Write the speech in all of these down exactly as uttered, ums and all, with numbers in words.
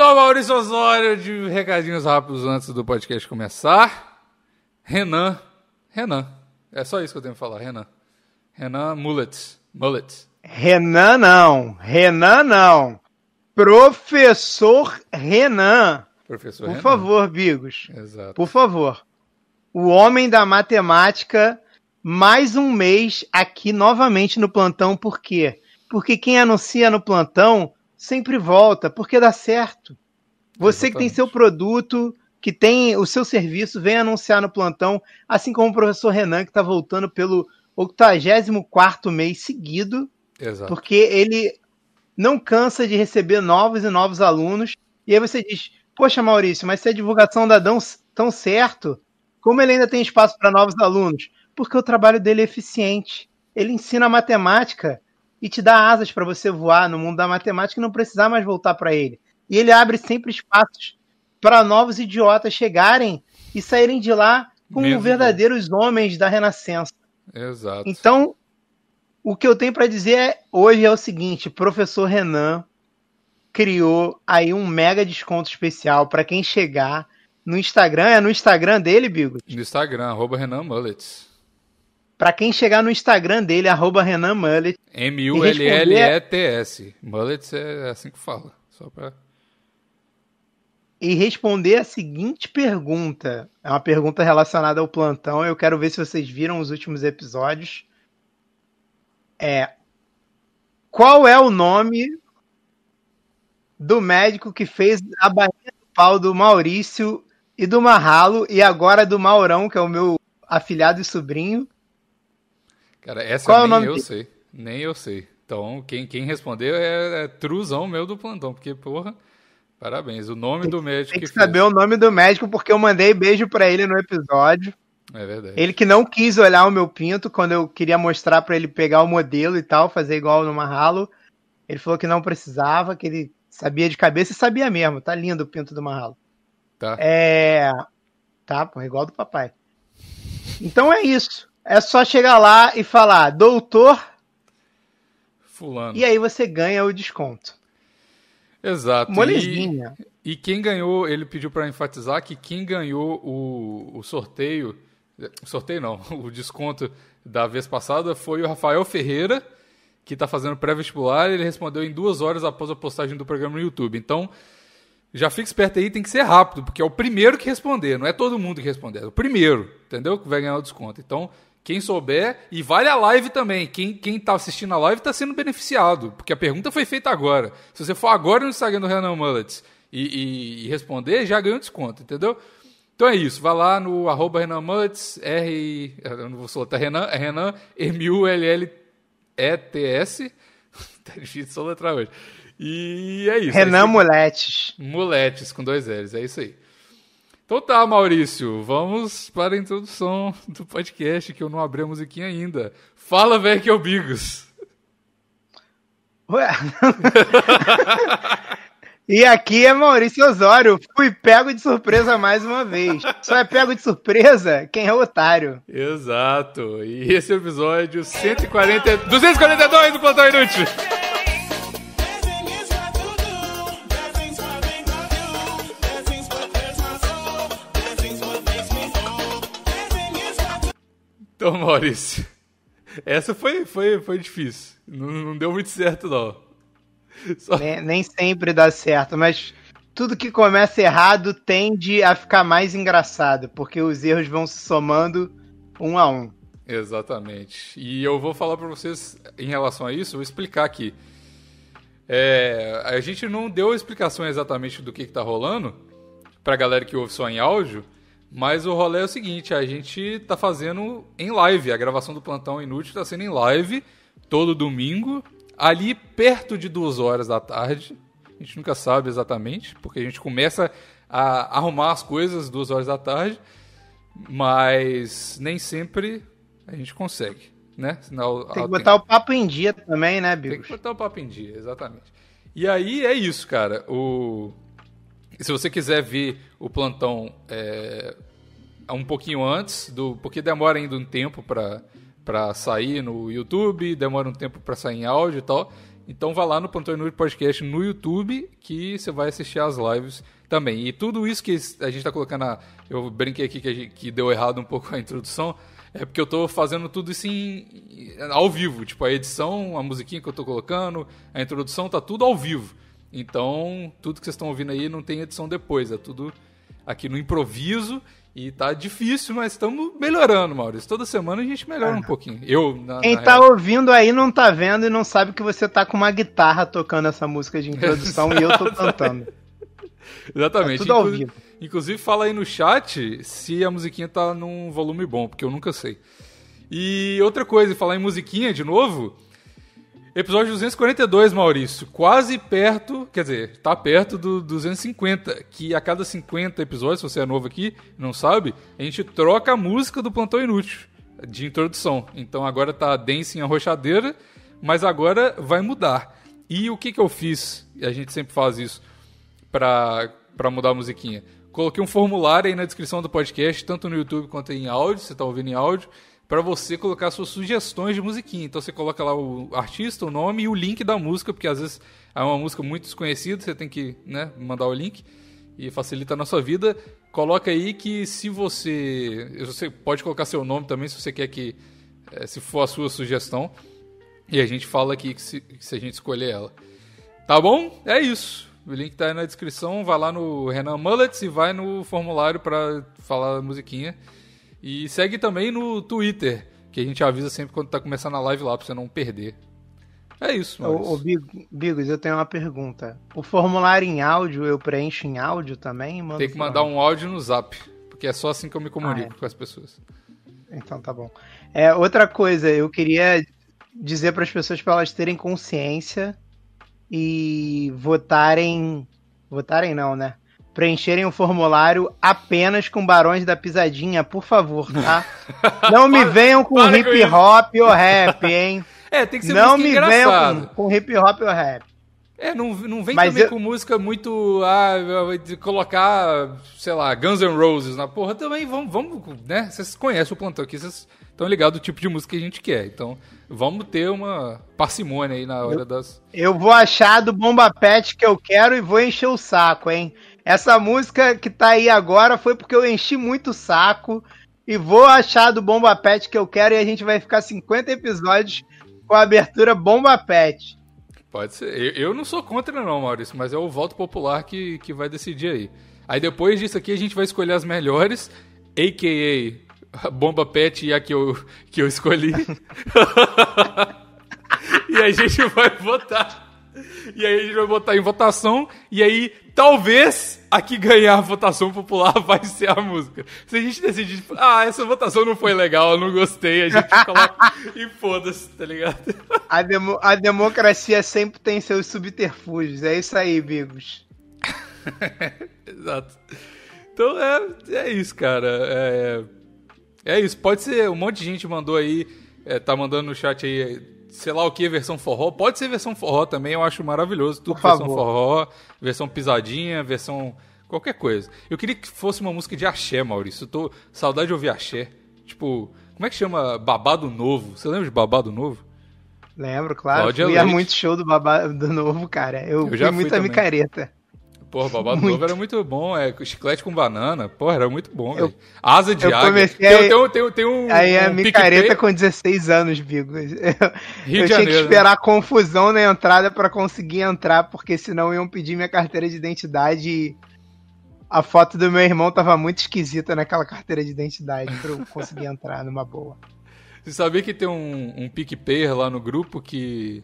Então, Maurício Osório, de recadinhos rápidos antes do podcast começar. Renan. Renan. É só isso que eu tenho que falar, Renan. Renan Mullets. Mullets. Renan não. Renan não. Professor Renan. Professor Por Renan. favor, Bigos. Exato. Por favor. O homem da matemática, mais um mês aqui novamente no plantão. Por quê? Porque quem anuncia no plantão sempre volta, porque dá certo. Você Exatamente. que tem seu produto, que tem o seu serviço, vem anunciar no plantão, assim como o professor Renan, que está voltando pelo octogésimo quarto mês seguido, Exato. porque ele não cansa de receber novos e novos alunos. E aí você diz, poxa, Maurício, mas se a divulgação dá tão certo, como ele ainda tem espaço para novos alunos? Porque o trabalho dele é eficiente. Ele ensina matemática e te dá asas para você voar no mundo da matemática e não precisar mais voltar para ele. E ele abre sempre espaços para novos idiotas chegarem e saírem de lá como verdadeiros homens da Renascença. Exato. Então, o que eu tenho para dizer é, hoje é o seguinte, professor Renan criou aí um mega desconto especial para quem chegar no Instagram. É no Instagram dele, Bigos? No Instagram, arroba Renan Mullets. Pra quem chegar no Instagram dele, arroba Renan Mullets. M U L L E T S. Mullets é assim que fala. Só pra... E responder a seguinte pergunta. É uma pergunta relacionada ao plantão. Eu quero ver se vocês viram os últimos episódios. É... Qual é o nome do médico que fez a barriga do pau do Maurício e do Marralo e agora do Maurão, que é o meu afilhado e sobrinho? Cara, essa Qual nem é o nome eu dele? sei, nem eu sei. Então, quem, quem respondeu é, é truzão meu do plantão, porque, porra, parabéns. O nome tem, do médico tem que, que saber fez. o nome do médico, porque eu mandei beijo pra ele no episódio. É verdade. Ele que não quis olhar o meu pinto, quando eu queria mostrar pra ele pegar o modelo e tal, fazer igual no Marralo. Ele falou que não precisava, que ele sabia de cabeça e sabia mesmo. Tá lindo o pinto do Marralo. Tá. É... Tá, pô, igual do papai. Então é isso. É só chegar lá e falar, doutor fulano. E aí você ganha o desconto. Exato. Molezinha. E, e quem ganhou, ele pediu para enfatizar que quem ganhou o, o sorteio, sorteio não, o desconto da vez passada foi o Rafael Ferreira, que está fazendo pré-vestibular. Ele respondeu em duas horas após a postagem do programa no YouTube. Então, já fica esperto aí, tem que ser rápido, porque é o primeiro que responder. Não é todo mundo que responder, é o primeiro, entendeu? Que vai ganhar o desconto. Então... Quem souber, e vale a live também. Quem, quem tá assistindo a live tá sendo beneficiado, porque a pergunta foi feita agora. Se você for agora no Instagram do Renan Mullets e, e, e responder, já ganhou desconto, entendeu? Então é isso, vai lá no arroba Renan Mullets, R... Eu não vou soltar Renan, é Renan, M U L L E T S. Tá difícil soletrar hoje. E é isso. Renan é isso. Mullets. Mullets, com dois L's, é isso aí. Então tá, Maurício, vamos para a introdução do podcast, que eu não abri a musiquinha ainda. Fala, velho, que é o Bigos. Ué. E aqui é Maurício Osório. Fui pego de surpresa mais uma vez. Só é pego de surpresa quem é o otário. Exato. E esse é o episódio cento e quarenta... duzentos e quarenta e dois do Plantão Inútil. Então, Maurício, essa foi, foi, foi difícil. Não, não deu muito certo, não. Só... Nem, nem sempre dá certo, mas tudo que começa errado tende a ficar mais engraçado, porque os erros vão se somando um a um. Exatamente. E eu vou falar para vocês, em relação a isso, vou explicar aqui. É, a gente não deu explicação exatamente do que está rolando, para a galera que ouve só em áudio, mas o rolê é o seguinte, a gente tá fazendo em live, a gravação do Plantão Inútil tá sendo em live, todo domingo, ali perto de duas horas da tarde, a gente nunca sabe exatamente, porque a gente começa a arrumar as coisas duas horas da tarde, mas nem sempre a gente consegue, né? Senão, tem que botar tempo. o papo em dia também, né, Bigos? Tem que botar o papo em dia, exatamente. E aí é isso, cara, o... Se você quiser ver o plantão é, um pouquinho antes, do, porque demora ainda um tempo para sair no YouTube, demora um tempo para sair em áudio e tal, Então vá lá no Plantão Inútil Podcast no YouTube, que você vai assistir as lives também. E tudo isso que a gente tá colocando... A... Eu brinquei aqui que, a gente, que deu errado um pouco a introdução. É porque eu tô fazendo tudo isso em... ao vivo. Tipo, a edição, a musiquinha que eu tô colocando, a introdução, tá tudo ao vivo. Então, tudo que vocês estão ouvindo aí não tem edição depois. É tudo aqui no improviso. E tá difícil, mas estamos melhorando, Maurício. Toda semana a gente melhora ah. um pouquinho. Eu, na, Quem na tá real... ouvindo aí não tá vendo e não sabe que você tá com uma guitarra tocando essa música de introdução e eu tô cantando. Exatamente. É tudo ao Inclu... vivo. Inclusive, fala aí no chat se a musiquinha tá num volume bom, porque eu nunca sei. E outra coisa, falar em musiquinha de novo... Episódio duzentos e quarenta e dois, Maurício, quase perto, quer dizer, tá perto do duzentos e cinquenta, que a cada cinquenta episódios, se você é novo aqui, não sabe, a gente troca a música do Plantão Inútil, de introdução. Então agora tá Dance em Arrochadeira, mas agora vai mudar. E o que que eu fiz, e a gente sempre faz isso pra, pra mudar a musiquinha? Coloquei um formulário aí na descrição do podcast, tanto no YouTube quanto em áudio, se você tá ouvindo em áudio, para você colocar suas sugestões de musiquinha. Então você coloca lá o artista, o nome e o link da música, porque às vezes é uma música muito desconhecida, você tem que, né, mandar o link e facilita a nossa vida. Coloca aí que se você... Você pode colocar seu nome também, se você quer que... Se for a sua sugestão. E a gente fala aqui que se, que se a gente escolher ela. Tá bom? É isso. O link tá aí na descrição. Vai lá no Renan Mullets e vai no formulário para falar a musiquinha. E segue também no Twitter, que a gente avisa sempre quando tá começando a live lá, pra você não perder. É isso, Maurício. Ô, ô, Bigos, eu tenho uma pergunta. O formulário em áudio, eu preencho em áudio também? Mando Tem que mandar um áudio no Zap, porque é só assim que eu me comunico ah, é. com as pessoas. Então tá bom. É, outra coisa, eu queria dizer pras pessoas pra elas terem consciência e votarem... Votarem não, né? Preencherem o formulário apenas com Barões da Pisadinha, por favor, tá? Não me para, venham com hip hop ou rap, hein? É, tem que ser não música engraçada. Não me venham com, com hip hop ou rap. É, não, não vem Mas também eu... com música muito... Ah, de colocar, sei lá, Guns N' Roses na porra. Também vamos, vamos, né? Vocês conhecem o plantão aqui, vocês estão ligados do tipo de música que a gente quer. Então, vamos ter uma parcimônia aí na hora eu, das... Eu vou achar do Bomba Pet que eu quero e vou encher o saco, hein? Essa música que tá aí agora foi porque eu enchi muito o saco e vou achar do Bomba Pet que eu quero e a gente vai ficar cinquenta episódios com a abertura Bomba Pet. Pode ser. Eu, eu não sou contra não, Maurício, mas é o voto popular que, que vai decidir aí. Aí depois disso aqui a gente vai escolher as melhores, a k a. Bomba Pet e a que eu, que eu escolhi. E a gente vai votar. E aí a gente vai botar em votação, e aí talvez a que ganhar a votação popular vai ser a música. Se a gente decidir, ah, essa votação não foi legal, eu não gostei, a gente coloca e foda-se, tá ligado? A, demo, a democracia sempre tem seus subterfúgios, é isso aí, Bigos. Exato. Então é, é isso, cara. É, é isso, pode ser, um monte de gente mandou aí, é, tá mandando no chat aí... sei lá o que, versão forró, pode ser versão forró também, eu acho maravilhoso, tudo versão forró, versão pisadinha, versão qualquer coisa. Eu queria que fosse uma música de axé, Maurício, eu tô saudade de ouvir axé, tipo, como é que chama? Babado Novo, você lembra de Babado Novo? Lembro, claro, eu ia muito show do Babado Novo, cara, eu, eu já fui muita também. Micareta. Porra, Babado muito. Novo era muito bom, é, Chiclete com Banana, porra, era muito bom, velho. Asa de Águia. Tem, tem, tem, tem um Aí um a micareta com dezesseis anos, Bigo. Eu, eu tinha que esperar, né? Confusão na entrada pra conseguir entrar, porque senão iam pedir minha carteira de identidade e a foto do meu irmão tava muito esquisita naquela carteira de identidade pra eu conseguir entrar numa boa. Você sabia que tem um, um PicPayer lá no grupo que,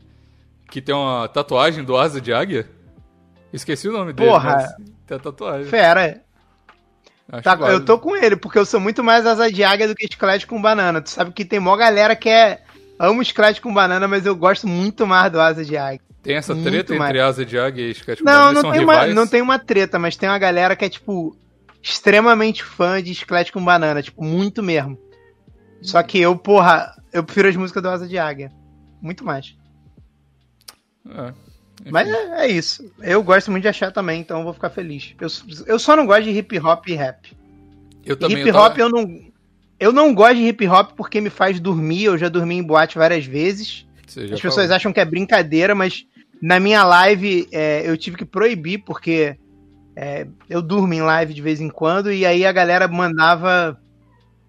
que tem uma tatuagem do Asa de Águia? Esqueci o nome dele, Porra, mas tem a tatuagem. Fera. Tá, eu tô com ele, porque eu sou muito mais asa de águia do que chiclete com banana. Tu sabe que tem mó galera que é... Amo chiclete com banana, mas eu gosto muito mais do asa de águia. Tem essa muito treta mais. Entre asa de águia e chiclete com não, banana? Não, tem uma, não tem uma treta, mas tem uma galera que é, tipo, extremamente fã de chiclete com banana. Tipo, muito mesmo. Só que eu, porra, eu prefiro as músicas do asa de águia. Muito mais. É... Enfim. Mas é, é isso. Eu gosto muito de achar também, então eu vou ficar feliz. Eu, eu só não gosto de hip hop e rap. Eu também. Hip hop eu, tava... eu não. Eu não gosto de hip hop porque me faz dormir. Eu já dormi em boate várias vezes. As pessoas acham que é brincadeira, mas Na minha live, é, eu tive que proibir, porque é, eu durmo em live de vez em quando, e aí a galera mandava,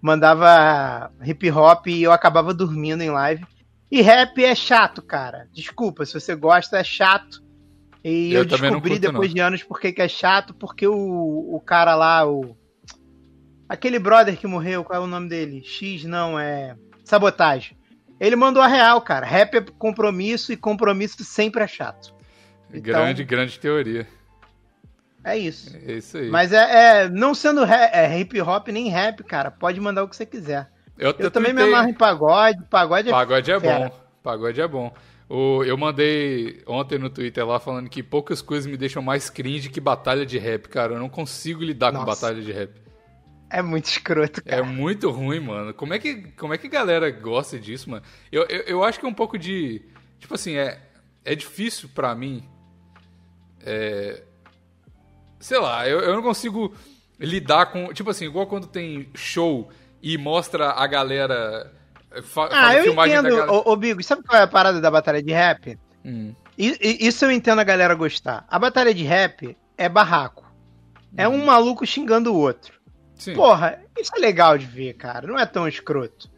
mandava hip-hop e eu acabava dormindo em live. E rap é chato, cara. Desculpa, se você gosta, é chato. E eu, eu descobri curto, depois não. de anos por que é chato, porque o, o cara lá, o aquele brother que morreu, qual é o nome dele? X, não, é... Sabotagem. Ele mandou a real, cara. Rap é compromisso e compromisso sempre é chato. Então, grande, grande teoria. É isso. É isso aí. Mas é, é não sendo rap, é hip hop nem rap, cara. Pode mandar o que você quiser. Eu, eu também tentei... me amarro em pagode. Pagode é, pagode é bom. Pagode é bom. O, eu mandei ontem no Twitter lá falando que poucas coisas me deixam mais cringe que batalha de rap, cara. Eu não consigo lidar Nossa. com batalha de rap. É muito escroto, cara. É muito ruim, mano. Como é que, como é que a galera gosta disso, mano? Eu, eu, eu acho que é um pouco de... Tipo assim, é, é difícil pra mim... É, sei lá, eu, eu não consigo lidar com... Tipo assim, igual quando tem show e mostra a galera... Fa, ah, eu entendo. Galera... Ô, ô, Bigo, sabe qual é a parada da batalha de rap? Hum. I, isso eu entendo a galera gostar. A batalha de rap é barraco. Hum. É um maluco xingando o outro. Sim. Porra, isso é legal de ver, cara. Não é tão escroto.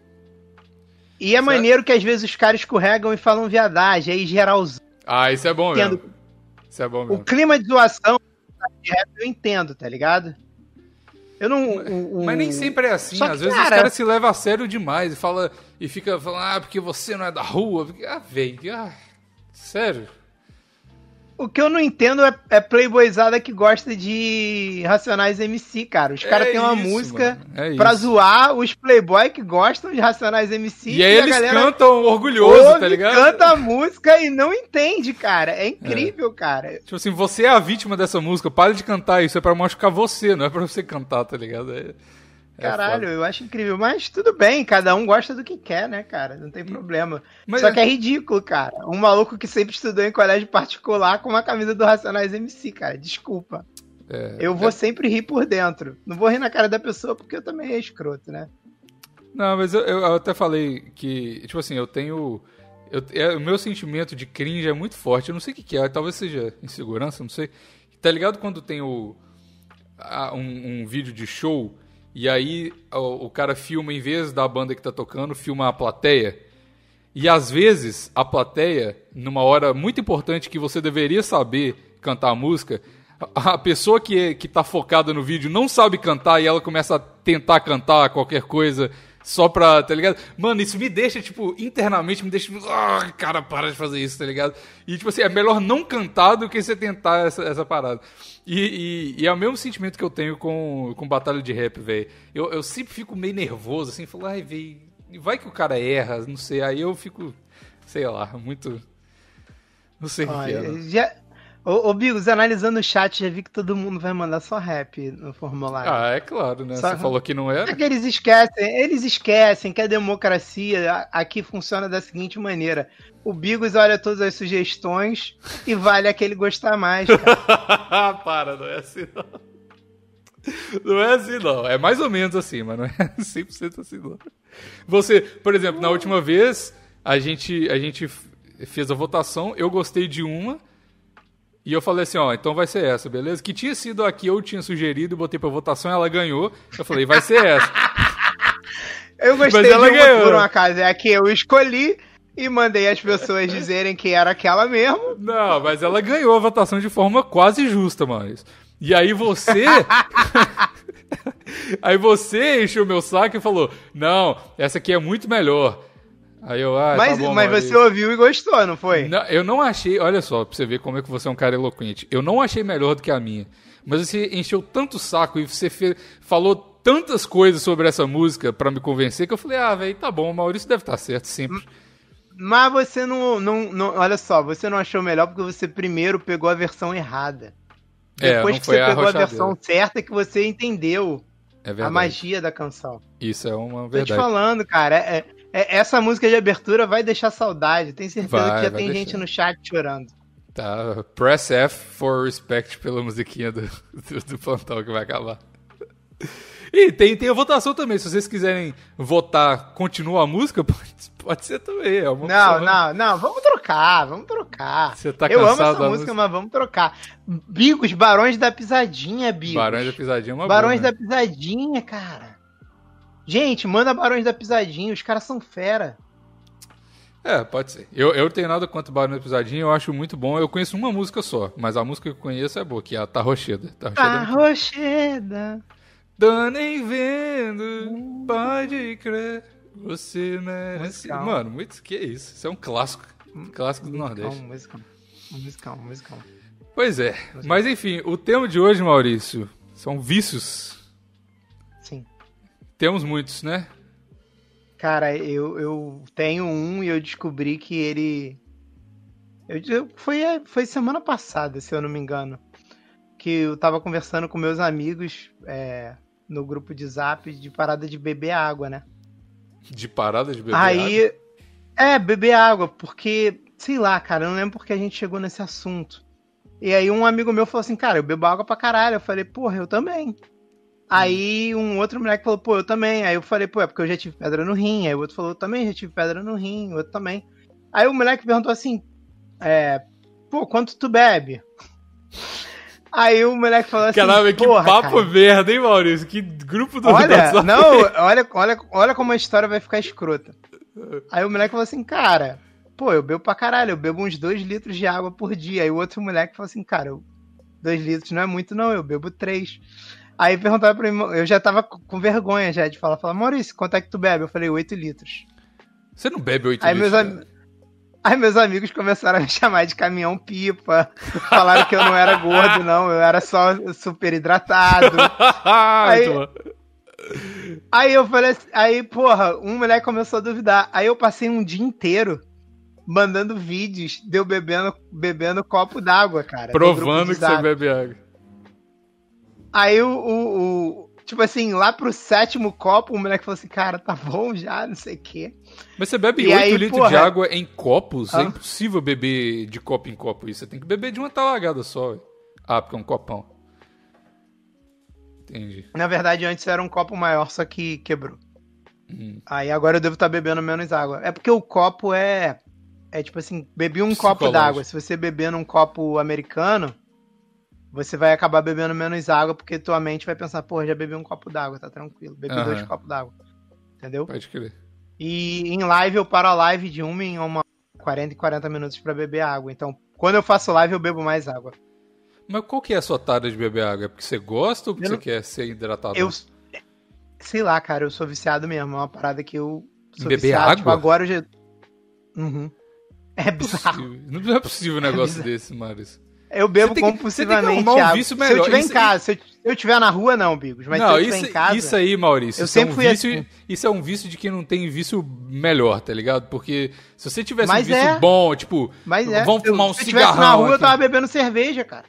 E é certo. Maneiro que às vezes os caras escorregam e falam viadagem, aí geralzão. Ah, isso é bom mesmo. Isso é bom mesmo. O clima de zoação eu entendo, tá ligado? Eu não... Mas, um... mas nem sempre é assim. Só às que, vezes cara... os caras se levam a sério demais e, fala, e fica falando, ah, porque você não é da rua. Porque, ah, velho, ah, sério. O que eu não entendo é, é playboyzada que gosta de Racionais M C, cara. Os caras é têm uma isso, música é pra isso. zoar os playboy que gostam de Racionais M C. E aí e eles a galera cantam orgulhoso, ouve, tá ligado? Canta a música e não entende, cara. É incrível, é. cara. Tipo assim, você é a vítima dessa música. Para de cantar isso. É pra machucar você, não é pra você cantar, tá ligado? É, é Caralho, foda. Eu acho incrível. Mas tudo bem, cada um gosta do que quer, né, cara? Não tem problema. Mas... Só que é ridículo, cara. Um maluco que sempre estudou em colégio particular com uma camisa do Racionais M C, cara. Desculpa. É... Eu vou é... sempre rir por dentro. Não vou rir na cara da pessoa porque eu também é escroto, né? Não, mas eu, eu até falei que, tipo assim, eu tenho... Eu, é, o meu sentimento de cringe é muito forte. Eu não sei o que, que é. Talvez seja insegurança, não sei. Tá ligado quando tem o, a, um, um vídeo de show... E aí o, o cara filma, em vez da banda que tá tocando, filma a plateia. E às vezes a plateia, numa hora muito importante que você deveria saber cantar a música, a, a pessoa que, é, que tá focada no vídeo não sabe cantar e ela começa a tentar cantar qualquer coisa só pra, tá ligado? Mano, isso me deixa, tipo, internamente me deixa, tipo, oh, cara, para de fazer isso, tá ligado? E, tipo assim, é melhor não cantar do que você tentar essa, essa parada. E, e, e é o mesmo sentimento que eu tenho com, com batalha de rap, velho. Eu, eu sempre fico meio nervoso, assim, falo, ai, velho, vai que o cara erra, não sei. Aí eu fico, sei lá, muito... Não sei o que é. Já... Ô, ô, Bigos, analisando o chat, já vi que todo mundo vai mandar só rap no formulário. Ah, é claro, né? Só... Você falou que não era. É que eles esquecem, eles esquecem que a democracia aqui funciona da seguinte maneira. O Bigos olha todas as sugestões e vale a que ele gostar mais, cara. Para, não é assim não. Não é assim não. É mais ou menos assim, mas não é cem por cento assim não. Você, por exemplo, uh. na última vez, a gente, a gente fez a votação, eu gostei de uma, e eu falei assim, ó, então vai ser essa, beleza? Que tinha sido aqui, eu tinha sugerido, botei pra votação, ela ganhou. Eu falei, vai ser essa. Eu gostei de uma ganhou. Por uma casa. É a que eu escolhi e mandei as pessoas dizerem que era aquela mesmo. Não, mas ela ganhou a votação de forma quase justa, mano. E aí você... aí você encheu meu saco e falou, não, essa aqui é muito melhor. Aí eu, ah, mas tá bom, mas você ouviu e gostou, não foi? Não, eu não achei, olha só, pra você ver como é que você é um cara eloquente. Eu não achei melhor do que a minha. Mas você encheu tanto o saco e você fe... falou tantas coisas sobre essa música pra me convencer que eu falei, ah, velho, tá bom, o Maurício deve estar certo sempre. Mas você não, não, não... Olha só, você não achou melhor porque você primeiro pegou a versão errada. Depois é, que você a pegou a versão certa que você entendeu é a magia da canção. Isso é uma verdade. Tô te falando, cara, é... Essa música de abertura vai deixar saudade. Tenho certeza vai, que já tem deixar. Gente no chat chorando. Tá, press F for respect pela musiquinha do, do, do plantão que vai acabar. E tem, tem a votação também. Se vocês quiserem votar, continua a música, pode, pode ser também. É uma não, opção. não, não. Vamos trocar, vamos trocar. trocar. Você tá cansado? Eu amo essa música, música, mas vamos trocar. Bigos, Barões da Pisadinha, Bigos. Barões da Pisadinha é uma Barões boa, né? da Pisadinha, cara. Gente, manda Barões da Pisadinha, os caras são fera. É, pode ser. Eu, eu tenho nada contra o Barões da Pisadinha, eu acho muito bom. Eu conheço uma música só, mas a música que eu conheço é boa, que é a Tarrocheda. Tarrocheda. Tô nem vendo, pode crer, você merece... Mano, muito... que isso? Isso é um clássico, um clássico do Nordeste. Musical, musical, musical. Pois é, musical. Mas enfim, o tema de hoje, Maurício, são vícios. Sim. Temos muitos, né? Cara, eu, eu tenho um e eu descobri que ele... Eu, eu, foi, foi semana passada, se eu não me engano, que eu tava conversando com meus amigos é, no grupo de zap de parada de beber água, né? De parada de beber Aí, água? É, beber água, porque, sei lá, cara, eu não lembro porque a gente chegou nesse assunto. E aí um amigo meu falou assim, cara, eu bebo água pra caralho. Eu falei, porra, eu também. Aí um outro moleque falou, pô, eu também. Aí eu falei, pô, é porque eu já tive pedra no rim. Aí o outro falou, eu também já tive pedra no rim, o outro também. Aí o moleque perguntou assim, é, pô, quanto tu bebe? Aí o moleque falou assim, Caramba, que porra, papo cara. merda, hein, Maurício? Que grupo do... Olha, não, olha, olha, olha como a história vai ficar escrota. Aí o moleque falou assim, cara, pô, eu bebo pra caralho, eu bebo uns dois litros de água por dia. Aí o outro moleque falou assim, cara, dois litros não é muito não, eu bebo três. Aí perguntaram pra mim, eu já tava com vergonha já de falar, falar, Maurício, quanto é que tu bebe? Eu falei, oito litros. Você não bebe oito Aí litros? Meus am... Aí meus amigos começaram a me chamar de caminhão pipa, falaram que eu não era gordo, não, eu era só super hidratado. Aí... aí eu falei assim, aí porra, um moleque começou a duvidar, aí eu passei um dia inteiro mandando vídeos de eu bebendo, bebendo copo d'água, cara. Provando que você bebe água. Aí o, o, o... Tipo assim, lá pro sétimo copo, o moleque falou assim, cara, tá bom já, não sei o quê. Mas você bebe e oito litros porra... de água em copos? Ah. É impossível beber de copo em copo isso. Você tem que beber de uma talagada só. Ah, porque é um copão. Entendi. Na verdade, antes era um copo maior, só que quebrou. Hum. Aí agora eu devo estar bebendo menos água. É porque o copo é... É tipo assim, bebi um copo d'água. Se você beber num copo americano... Você vai acabar bebendo menos água, porque tua mente vai pensar, pô, já bebi um copo d'água, tá tranquilo. Bebi uhum. dois copos d'água. Entendeu? Pode crer. E em live, eu paro a live de uma em uma quarenta e quarenta minutos pra beber água. Então, quando eu faço live, eu bebo mais água. Mas qual que é a sua tarefa de beber água? É porque você gosta ou porque eu você não... quer ser hidratado? Eu... Sei lá, cara, eu sou viciado mesmo. É uma parada que eu sou beber viciado. Água? Tipo, agora eu já... Uhum. É bizarro. Não é possível, não é possível um negócio é desse, Maris. Eu bebo você compulsivamente que, um vício melhor. Se eu tiver isso em casa, se eu, se eu tiver na rua não, Bigos, mas não, se eu tiver isso, em casa... Isso aí, Maurício, eu isso, sempre é um fui vício, assim. Isso é um vício de quem não tem vício melhor, tá ligado? Porque se você tivesse mas um vício é. bom, tipo, mas é. vamos fumar eu, um se cigarrão... Se eu tivesse na rua, aqui. eu tava bebendo cerveja, cara.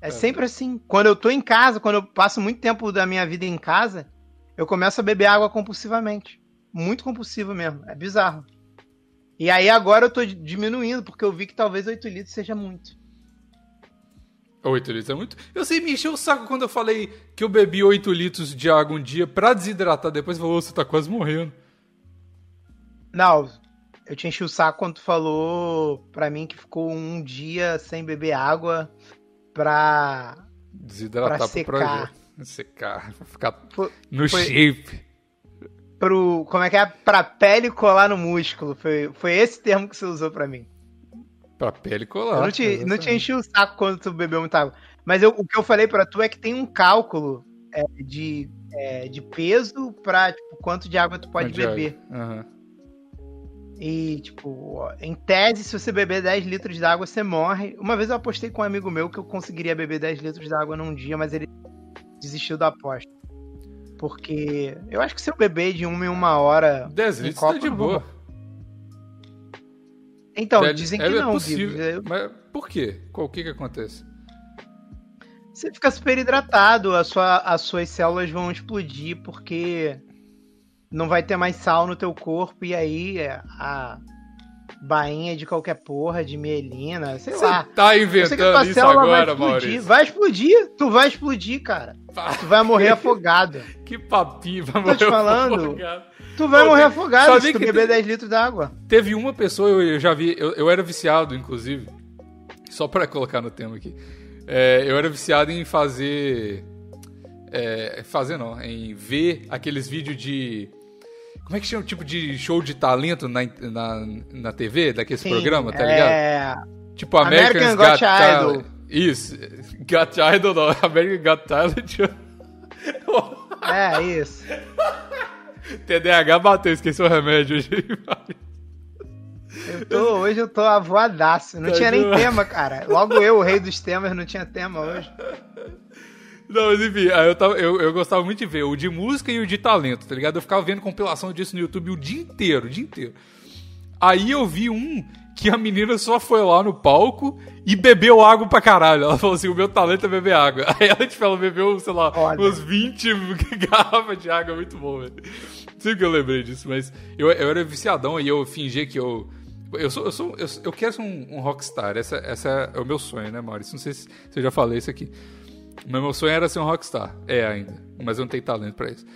É, é sempre assim. Quando eu tô em casa, quando eu passo muito tempo da minha vida em casa, eu começo a beber água compulsivamente. Muito compulsivo mesmo, é bizarro. E aí agora eu tô diminuindo, porque eu vi que talvez oito litros seja muito. oito litros é muito? Eu sei, me encheu o saco quando eu falei que eu bebi oito litros de água um dia pra desidratar. Depois falou, você tá quase morrendo. Não, eu te enchi o saco quando tu falou pra mim que ficou um dia sem beber água pra... Desidratar pra secar. Pra secar, pra ficar foi, no foi... shape. Pro, como é que é? Pra pele colar no músculo. Foi, foi esse termo que você usou pra mim. Pra pele colar. Eu não te, não te enchi o saco quando tu bebeu muita água. Mas eu, o que eu falei pra tu é que tem um cálculo é, de, é, de peso pra tipo, quanto de água tu pode quanto beber. Uhum. E, tipo, em tese, se você beber dez litros de água, você morre. Uma vez eu apostei com um amigo meu que eu conseguiria beber dez litros de água num dia, mas ele desistiu da aposta. Porque eu acho que se eu beber de uma em uma hora... dez litros tá de boa. Então, é, dizem que é não, possível, eu... Mas por quê? O que que acontece? Você fica super hidratado, a sua, as suas células vão explodir porque não vai ter mais sal no teu corpo e aí a, bainha de qualquer porra, de mielina, sei Cê lá. Você tá inventando isso agora, vai explodir, Maurício. Vai explodir, tu vai explodir, cara. Pá. Tu vai morrer afogado. Que papinho, vai morrer afogado. Tô te falando, afogado. Tu vai Pô, morrer afogado se tu beber te... dez litros d'água. Teve uma pessoa, eu já vi, eu, eu era viciado, inclusive, só pra colocar no tema aqui, é, eu era viciado em fazer... É, fazer não, em ver aqueles vídeos de... Como é que chama o tipo de show de talento na, na, na T V, daqueles Sim, programas, tá ligado? É... Tipo American, American Got, Got Talent. Idol. Isso. Got Idol não, American Got Talent. É, isso. T D A H bateu, esqueceu o remédio hoje. Eu tô, hoje eu tô avoadaço. Não tá tinha nem tema, cara. Logo eu, o rei dos temas, não tinha tema hoje. Não, mas enfim, eu, tava, eu, eu gostava muito de ver o de música e o de talento, tá ligado? Eu ficava vendo compilação disso no YouTube o dia inteiro, o dia inteiro. Aí eu vi um que a menina só foi lá no palco e bebeu água pra caralho. Ela falou assim, o meu talento é beber água. Aí ela, tipo, ela bebeu, sei lá, Olha. umas vinte garrafas de água, muito bom, velho. Não sei que eu lembrei disso, mas eu, eu era viciadão e eu fingia que eu... Eu, sou, eu, sou, eu, eu quero ser um, um rockstar, essa, essa é o meu sonho, né, Maurício? Não sei se, se eu já falei isso aqui. Mas meu sonho era ser um rockstar. É ainda. Mas eu não tenho talento pra isso.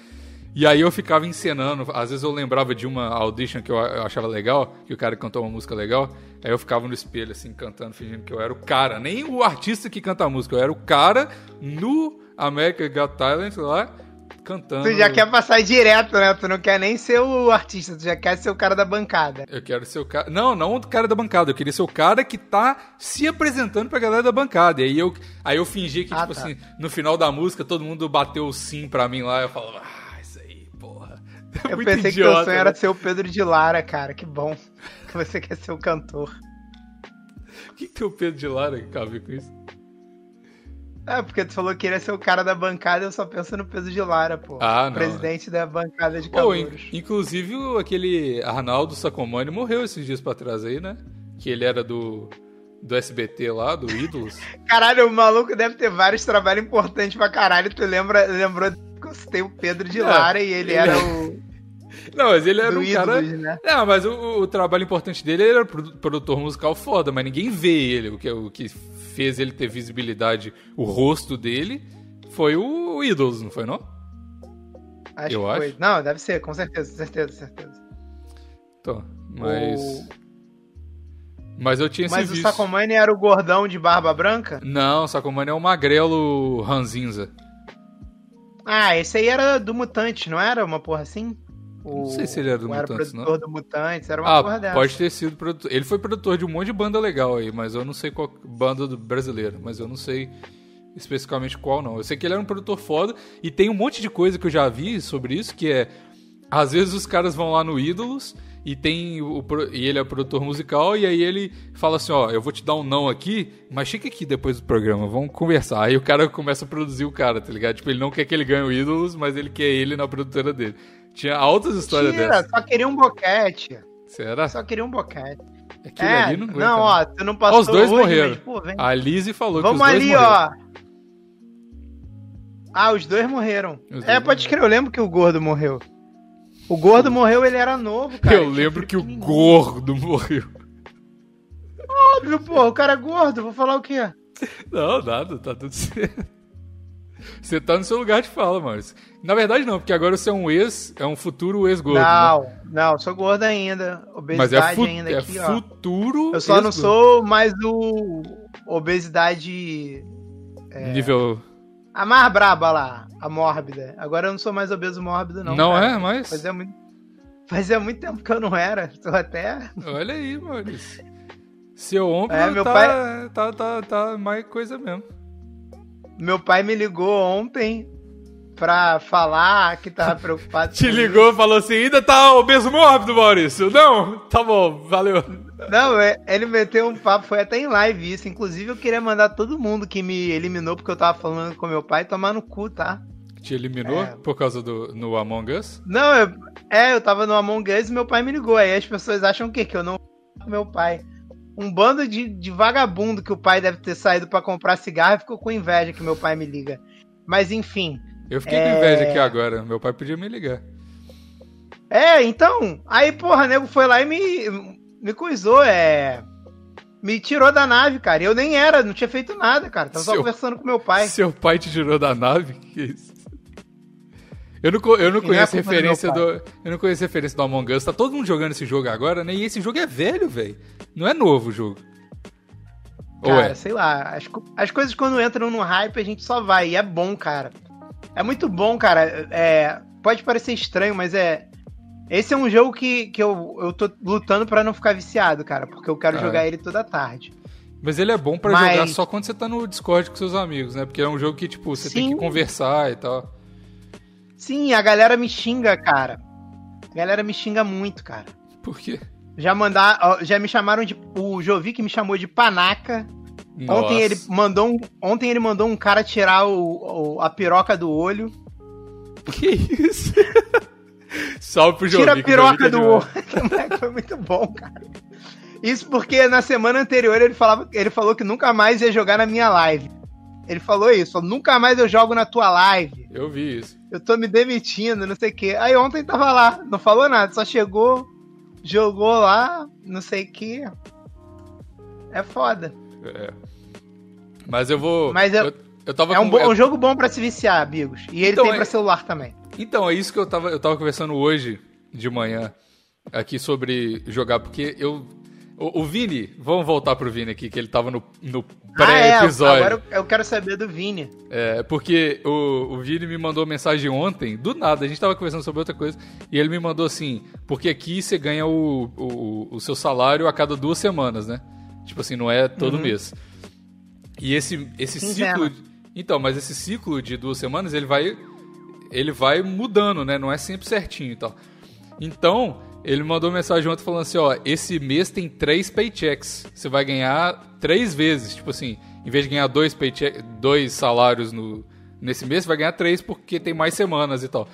E aí eu ficava encenando. Às vezes eu lembrava de uma audition que eu achava legal, que o cara cantou uma música legal. Aí eu ficava no espelho, assim, cantando, fingindo que eu era o cara. Nem o artista que canta a música. Eu era o cara no American Got Talent lá, cantando. Tu já quer passar direto, né? Tu não quer nem ser o artista. Tu já quer ser o cara da bancada. Eu quero ser o cara... Não, não o cara da bancada. Eu queria ser o cara que tá se apresentando pra galera da bancada. E aí eu, aí eu fingi que, ah, tipo tá. assim, no final da música, todo mundo bateu o sim pra mim lá. Eu falava... Eu Muito pensei idiota, que teu sonho né? era ser o Pedro de Lara, cara. Que bom que você quer ser o cantor. O que que o Pedro de Lara tem a ver com isso? É, porque tu falou que ele ia ser o cara da bancada, eu só penso no Pedro de Lara, pô. Ah, não. Presidente da bancada de calouros. In- inclusive, aquele Arnaldo Sacomani morreu esses dias pra trás aí, né? Que ele era do... Do S B T lá, do Ídolos. Caralho, o maluco deve ter vários trabalhos importantes pra caralho. Tu lembra, lembrou que eu citei o Pedro de Lara é, e ele, ele era o... Não, mas ele era um Ídolos, cara... Né? Não, mas o, o trabalho importante dele era produtor musical foda, mas ninguém vê ele. O que, o que fez ele ter visibilidade, o rosto dele, foi o Ídolos, não foi não? Acho eu que acho. Foi. Não, deve ser, com certeza, certeza, certeza. Então, mas... O... Mas eu tinha esse Mas vício. O Sacomani era o gordão de barba branca? Não, o Sacomani é o magrelo ranzinza. Ah, esse aí era do Mutante, não era? Uma porra assim? O... Não sei se ele era do Mutante, não. Era produtor não. do Mutante, era uma ah, porra dessa. Pode ter sido produtor. Ele foi produtor de um monte de banda legal aí, mas eu não sei qual banda brasileira, mas eu não sei especificamente qual não. Eu sei que ele era um produtor foda e tem um monte de coisa que eu já vi sobre isso, que é... Às vezes os caras vão lá no Ídolos e, tem o, e ele é o produtor musical e aí ele fala assim, ó, eu vou te dar um não aqui, mas fica aqui depois do programa, vamos conversar. Aí o cara começa a produzir o cara, tá ligado? Tipo, ele não quer que ele ganhe o Ídolos, mas ele quer ele na produtora dele. Tinha altas histórias Tira, dessas. Só queria um boquete. Será? Só queria um boquete. Aquilo é, ali não aguenta. Não, ó, tu não passou... Ó, os dois hoje, morreram. Mas, pô, a Lizzie falou vamos que os dois ali, morreram. Vamos ali, ó. Ah, os dois morreram. Os dois é, pode crer, eu lembro que o gordo morreu. O gordo morreu, ele era novo, cara. Eu lembro que o gordo morreu. Óbvio, porra, o cara é gordo, vou falar o quê? Não, nada, tá tudo certo. Você tá no seu lugar de fala, Maurício. Na verdade não, porque agora você é um ex, é um futuro ex-gordo. Não, né? não, sou gordo ainda, obesidade Mas é fu- ainda é aqui, ó. Mas é futuro Eu só ex-gordo. Não sou mais o obesidade... É... Nível... A mais braba lá, a mórbida. Agora eu não sou mais obeso mórbido, não. Não cara. é, mas... Fazia muito... Fazia muito tempo que eu não era. Tô até... Olha aí, Maurício. Seu ombro é, meu tá, pai... tá, tá, tá mais coisa mesmo. Meu pai me ligou ontem pra falar que tava preocupado. Te ligou e falou assim, ainda tá obeso mórbido, Maurício? Não? Tá bom, valeu. Não, ele meteu um papo, foi até em live isso. Inclusive, eu queria mandar todo mundo que me eliminou porque eu tava falando com meu pai tomar no cu, tá? Te eliminou é... por causa do no Among Us? Não, eu, é, eu tava no Among Us e meu pai me ligou. Aí as pessoas acham o quê? Que eu não com meu pai. Um bando de, de vagabundo que o pai deve ter saído pra comprar cigarro e ficou com inveja que meu pai me liga. Mas enfim. Eu fiquei é... com inveja aqui agora. Meu pai podia me ligar. É, então. Aí, porra, nego foi lá e me. me coisou, é... me tirou da nave, cara. Eu nem era, não tinha feito nada, cara. Tava seu, só conversando com meu pai. Seu pai te tirou da nave? Que isso? Eu não, eu não conheço é referência do, do... Eu não conheço referência do Among Us. Tá todo mundo jogando esse jogo agora, né? E esse jogo é velho, velho. Não é novo o jogo. Cara, é? Sei lá. As, as coisas quando entram no hype, a gente só vai. E é bom, cara. É muito bom, cara. É, pode parecer estranho, mas é... Esse é um jogo que, que eu, eu tô lutando pra não ficar viciado, cara. Porque eu quero ah, jogar ele toda tarde. Mas ele é bom pra mas... jogar só quando você tá no Discord com seus amigos, né? Porque é um jogo que, tipo, você Sim. tem que conversar e tal. Sim, a galera me xinga, cara. A galera me xinga muito, cara. Por quê? Já mandaram... Já me chamaram de... O Jovic me chamou de panaca. Nossa. Ontem ele mandou um, ontem ele mandou um cara tirar o, o, a piroca do olho. Que isso? Salve pro Jovic. Tira a piroca do olho. Foi muito bom, cara. Isso porque na semana anterior ele, falava, ele falou que nunca mais ia jogar na minha live. Ele falou isso. Falou, nunca mais eu jogo na tua live. Eu vi isso. Eu tô me demitindo, não sei o quê. Aí ontem tava lá, não falou nada. Só chegou, jogou lá, não sei o quê. É foda. É. Mas eu vou... Mas eu, eu, eu tava é um, com... bo... um jogo bom pra se viciar, Bigos. E ele então, tem pra é... celular também. Então, é isso que eu tava, eu tava conversando hoje de manhã aqui sobre jogar, porque eu... O, o Vini, vamos voltar pro Vini aqui, que ele tava no, no pré-episódio. Ah, é, agora eu, eu quero saber do Vini. É, porque o, o Vini me mandou mensagem ontem, do nada, a gente tava conversando sobre outra coisa, e ele me mandou assim, porque aqui você ganha o, o, o seu salário a cada duas semanas, né? Tipo assim, não é todo uhum. mês. E esse, esse ciclo... De, então, mas esse ciclo de duas semanas, ele vai, ele vai mudando, né? Não é sempre certinho e tal. Então... Ele mandou mensagem ontem falando assim, ó, esse mês tem três paychecks, você vai ganhar três vezes, tipo assim, em vez de ganhar dois, paycheck, dois salários no, nesse mês, você vai ganhar três porque tem mais semanas e tal.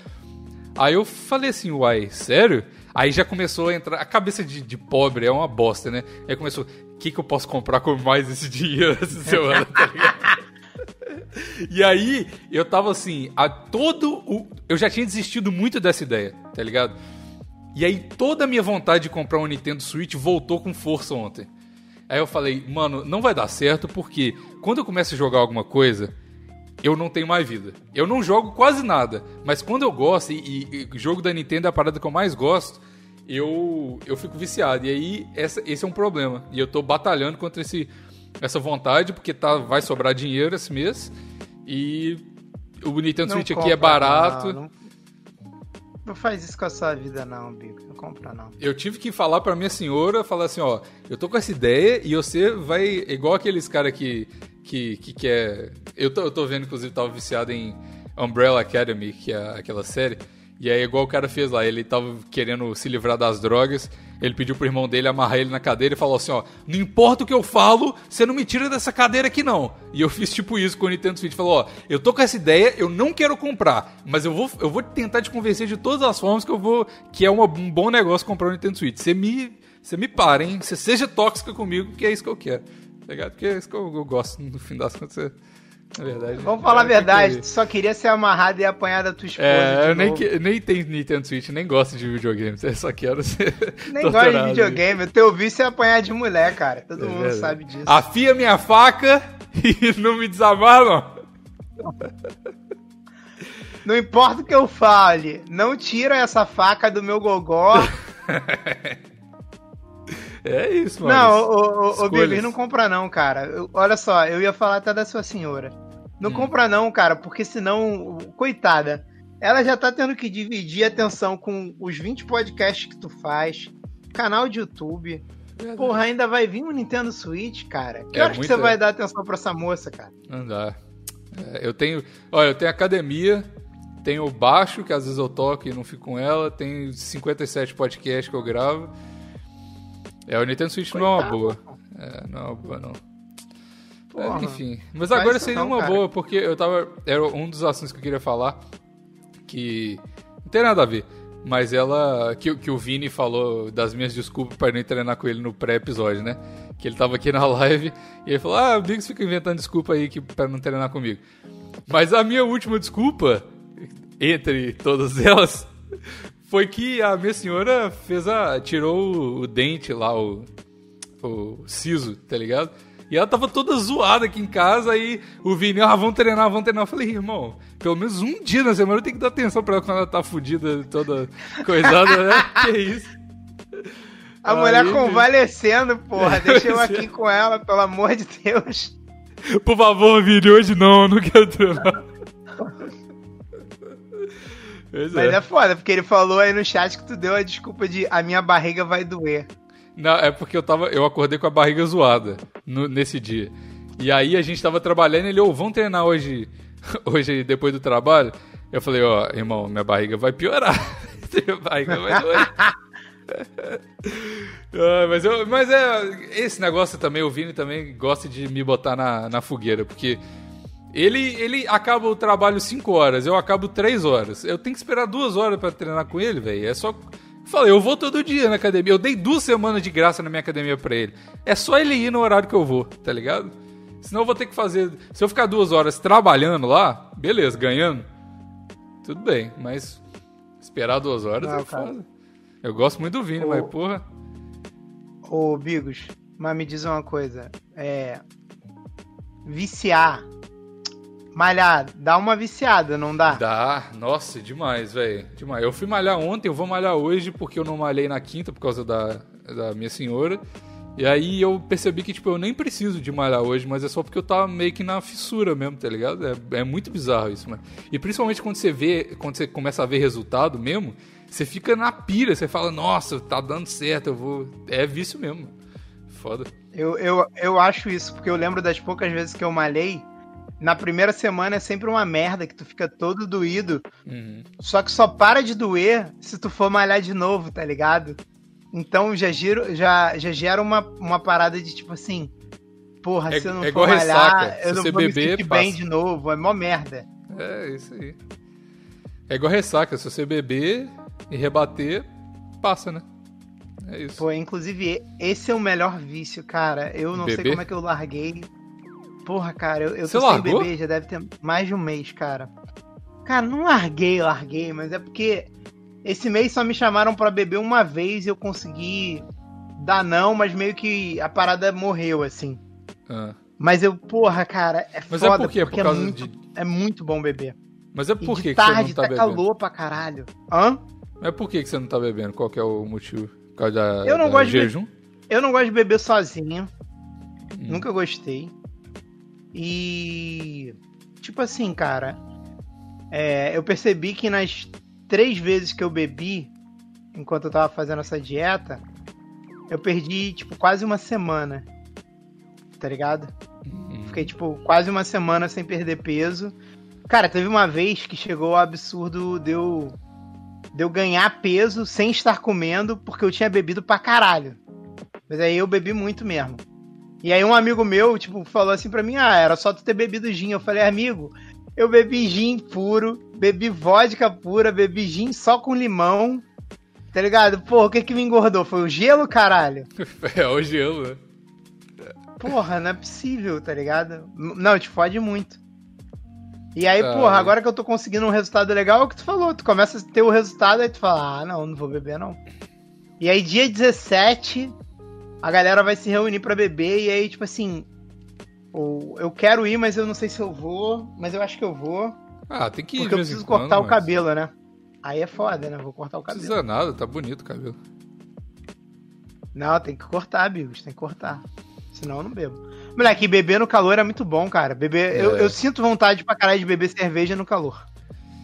Aí eu falei assim, uai, sério? Aí já começou a entrar, a cabeça de, de pobre é uma bosta, né? Aí começou, o que que eu posso comprar com mais esse dinheiro essa semana, tá ligado? E aí, eu tava assim, a todo o... eu já tinha desistido muito dessa ideia, tá ligado? E aí toda a minha vontade de comprar um Nintendo Switch voltou com força ontem. Aí eu falei, mano, não vai dar certo porque quando eu começo a jogar alguma coisa, eu não tenho mais vida. Eu não jogo quase nada, mas quando eu gosto, e, e jogo da Nintendo é a parada que eu mais gosto, eu, eu fico viciado. E aí essa, esse é um problema. E eu tô batalhando contra esse, essa vontade porque tá, vai sobrar dinheiro esse mês e o Nintendo não Switch compra, aqui é barato... Não, não. Não faz isso com a sua vida não, Bico. Não compra não. Eu tive que falar pra minha senhora, falar assim, ó, eu tô com essa ideia e você vai, igual aqueles caras que, que, que quer... Eu tô, eu tô vendo, inclusive, tava viciado em Umbrella Academy, que é aquela série, e aí igual o cara fez lá, ele tava querendo se livrar das drogas, ele pediu pro irmão dele amarrar ele na cadeira e falou assim, ó, não importa o que eu falo, você não me tira dessa cadeira aqui não. E eu fiz tipo isso com o Nintendo Switch, falou, ó, eu tô com essa ideia, eu não quero comprar, mas eu vou, eu vou tentar te convencer de todas as formas que eu vou, que é uma, um bom negócio comprar o Nintendo Switch. Você me, você me para, hein, você seja tóxica comigo, porque é isso que eu quero, tá ligado? Porque é isso que eu, eu gosto, no fim das contas, você... Na verdade, vamos falar a verdade, que... só queria ser amarrado e apanhar da tua esposa. É, eu nem, que, nem tenho Nintendo Switch, nem gosto de videogames, eu só quero ser. Nem gosto de videogame, o teu vício é apanhar de mulher, cara. Todo é mundo verdade. Sabe disso. Afia minha faca e não me desamarra, não. Não importa o que eu fale, não tira essa faca do meu gogó. É isso, mano. Não, o, o, o bebê não compra não, cara. Eu, olha só, eu ia falar até da sua senhora. Não hum. compra não, cara, porque senão, coitada, ela já tá tendo que dividir a atenção com os vinte podcasts que tu faz, canal de YouTube. Verdade. Porra, ainda vai vir um Nintendo Switch, cara. Que é horas muita... que você vai dar atenção pra essa moça, cara? Não dá. É, eu tenho... Olha, eu tenho academia, tenho o baixo, que às vezes eu toco e não fico com ela, tenho cinquenta e sete podcasts que eu gravo. É, o Nintendo Switch Coitado. Não é uma boa. É, não é uma boa, não. Porra, é, enfim. Mas agora seria uma cara. Boa, porque eu tava... Era um dos assuntos que eu queria falar, que não tem nada a ver, mas ela... Que, que o Vini falou das minhas desculpas pra não treinar com ele no pré-episódio, né? Que ele tava aqui na live e ele falou, ah, o Biggs fica inventando desculpa aí que, pra não treinar comigo. Mas a minha última desculpa, entre todas elas... foi que a minha senhora fez a, tirou o dente lá, o, o siso, tá ligado? E ela tava toda zoada aqui em casa, aí o Vini, ah, vamos treinar, vamos treinar. Eu falei, irmão, pelo menos um dia na semana eu tenho que dar atenção pra ela quando ela tá fodida, toda coisada, né? Que isso? A aí, mulher convalescendo, porra. Deixa eu aqui com ela, pelo amor de Deus. Por favor, Vini, hoje não, eu não quero treinar. Mas é. é foda, porque ele falou aí no chat que tu deu a desculpa de a minha barriga vai doer. Não, é porque eu tava, eu acordei com a barriga zoada no, nesse dia. E aí a gente tava trabalhando e ele, ô, oh, vamos treinar hoje, hoje depois do trabalho? Eu falei, ó, oh, irmão, minha barriga vai piorar. Minha barriga vai doer. ah, mas, eu, mas é, esse negócio também, o Vini também gosta de me botar na, na fogueira, porque ele, ele acaba o trabalho cinco horas, eu acabo três horas. Eu tenho que esperar duas horas pra treinar com ele, velho. É só... Falei, eu vou todo dia na academia. Eu dei duas semanas de graça na minha academia pra ele. É só ele ir no horário que eu vou, tá ligado? Senão eu vou ter que fazer... Se eu ficar duas horas trabalhando lá, beleza, ganhando, tudo bem. Mas esperar duas horas não, eu faço. Eu gosto muito do Vini, ô, mas porra... Ô, Bigos, mas me diz uma coisa. É... Viciar. Malhar, dá uma viciada, não dá? Dá, nossa, demais, velho. Demais. Eu fui malhar ontem, eu vou malhar hoje porque eu não malhei na quinta por causa da, da minha senhora. E aí eu percebi que, tipo, eu nem preciso de malhar hoje, mas é só porque eu tava meio que na fissura mesmo, tá ligado? É, é muito bizarro isso, mano. E principalmente quando você vê, quando você começa a ver resultado mesmo, você fica na pira, você fala, nossa, tá dando certo, eu vou... É vício mesmo, foda. Eu, eu, eu acho isso, porque eu lembro das poucas vezes que eu malhei. Na primeira semana é sempre uma merda, que tu fica todo doído. Uhum. Só que só para de doer se tu for malhar de novo, tá ligado? Então já, giro, já, já gera uma, uma parada de tipo assim... Porra, é, se eu não é for malhar, eu não vou beber, me sentir passa. Bem de novo. É mó merda. É, isso aí. É igual ressaca. Se você beber e rebater, passa, né? É isso. Pô, inclusive, esse é o melhor vício, cara. Eu não beber? sei como é que eu larguei... Porra, cara, eu, eu tô largou? sem beber, já deve ter mais de um mês, cara. Cara, não larguei, larguei, mas é porque esse mês só me chamaram pra beber uma vez e eu consegui dar não, mas meio que a parada morreu, assim. Ah. Mas eu, porra, cara, é mas foda, é por quê? porque por causa é, muito, de... é muito bom beber. Mas é por que tarde, que você não tá, tá bebendo? Calor pra caralho. Hã? Mas é por que que você não tá bebendo? Qual que é o motivo? Por causa da, eu não da gosto jejum? De... Eu não gosto de beber sozinho. Hum. Nunca gostei. E, tipo assim, cara, é, eu percebi que nas três vezes que eu bebi, enquanto eu tava fazendo essa dieta, eu perdi, tipo, quase uma semana, tá ligado? Uhum. Fiquei, tipo, quase uma semana sem perder peso. Cara, teve uma vez que chegou o absurdo de eu, de eu ganhar peso sem estar comendo, porque eu tinha bebido pra caralho. Mas aí eu bebi muito mesmo. E aí um amigo meu, tipo, falou assim pra mim, ah, era só tu ter bebido gin. Eu falei, amigo, eu bebi gin puro, bebi vodka pura, bebi gin só com limão, tá ligado? Porra, o que que me engordou? Foi o gelo, caralho? É, o gelo, né? Porra, não é possível, tá ligado? Não, te fode muito. E aí, ah, porra, agora que eu tô conseguindo um resultado legal, é o que tu falou, tu começa a ter o resultado, aí tu fala, ah, não, não vou beber, não. E aí, dia dezessete... A galera vai se reunir pra beber e aí, tipo assim, eu quero ir, mas eu não sei se eu vou, mas eu acho que eu vou. Ah, tem que ir. Porque eu preciso cortar quando, o mas... cabelo, né? Aí é foda, né? Vou cortar o cabelo. Não precisa nada, tá bonito o cabelo. Não, tem que cortar, amigos, tem que cortar. Senão eu não bebo. Moleque, beber no calor é muito bom, cara. Beber, é. eu, eu sinto vontade pra caralho de beber cerveja no calor.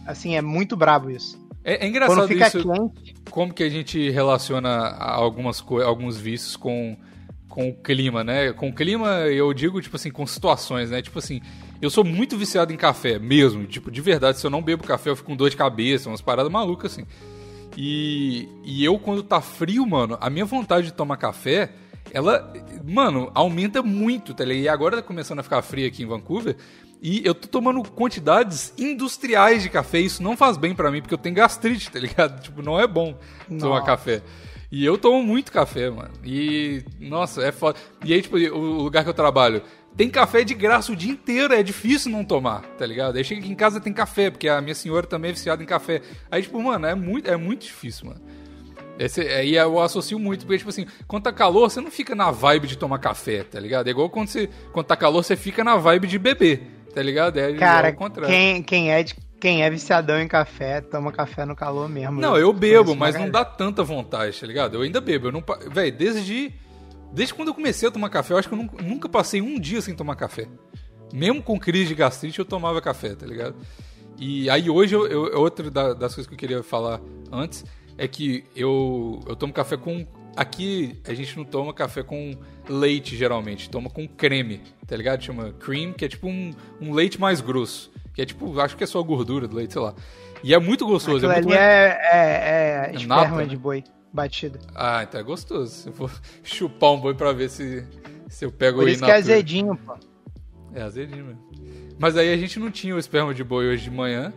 Assim, é muito brabo isso. É, é engraçado fica isso, quente, como que a gente relaciona algumas co- alguns vícios com, com o clima, né? Com o clima, eu digo, tipo assim, com situações, né? Tipo assim, eu sou muito viciado em café mesmo, tipo, de verdade, se eu não bebo café eu fico com dor de cabeça, umas paradas malucas, assim. E, e eu, quando tá frio, mano, a minha vontade de tomar café, ela, mano, aumenta muito, tá ligado? E agora tá começando a ficar frio aqui em Vancouver... E eu tô tomando quantidades industriais de café, isso não faz bem pra mim, porque eu tenho gastrite, tá ligado? Tipo, não é bom tomar nossa. Café. E eu tomo muito café, mano. E, nossa, é foda. E aí, tipo, o lugar que eu trabalho tem café de graça o dia inteiro, é difícil não tomar, tá ligado? Aí chega aqui em casa, tem café, porque a minha senhora também é viciada em café. Aí, tipo, mano, é muito, é muito difícil, mano. Esse, aí eu associo muito, porque, tipo assim, quando tá calor, você não fica na vibe de tomar café, tá ligado? É igual quando, você, quando tá calor, você fica na vibe de beber, tá ligado? É, cara, é o contrário. Quem, quem é de... Quem é viciadão em café, toma café no calor mesmo. Não, eu bebo, mas não dá tanta vontade, tá ligado? Eu ainda bebo. Eu não, véi, desde, desde quando eu comecei a tomar café, eu acho que eu nunca, nunca passei um dia sem tomar café. Mesmo com crise de gastrite, eu tomava café, tá ligado? E aí hoje, eu, eu, outra das coisas que eu queria falar antes, é que eu, eu tomo café com... Aqui, a gente não toma café com leite, geralmente. Toma com creme, tá ligado? Chama cream, que é tipo um, um leite mais grosso. Que é tipo, acho que é só gordura do leite, sei lá. E é muito gostoso. Aquilo é muito... ali é, é, é, é esperma nata, de boi, né? Batida. Ah, então é gostoso. Eu vou chupar um boi pra ver se, se eu pego ele na... Por isso que é azedinho, pô. É azedinho mesmo. Mas aí a gente não tinha o esperma de boi hoje de manhã.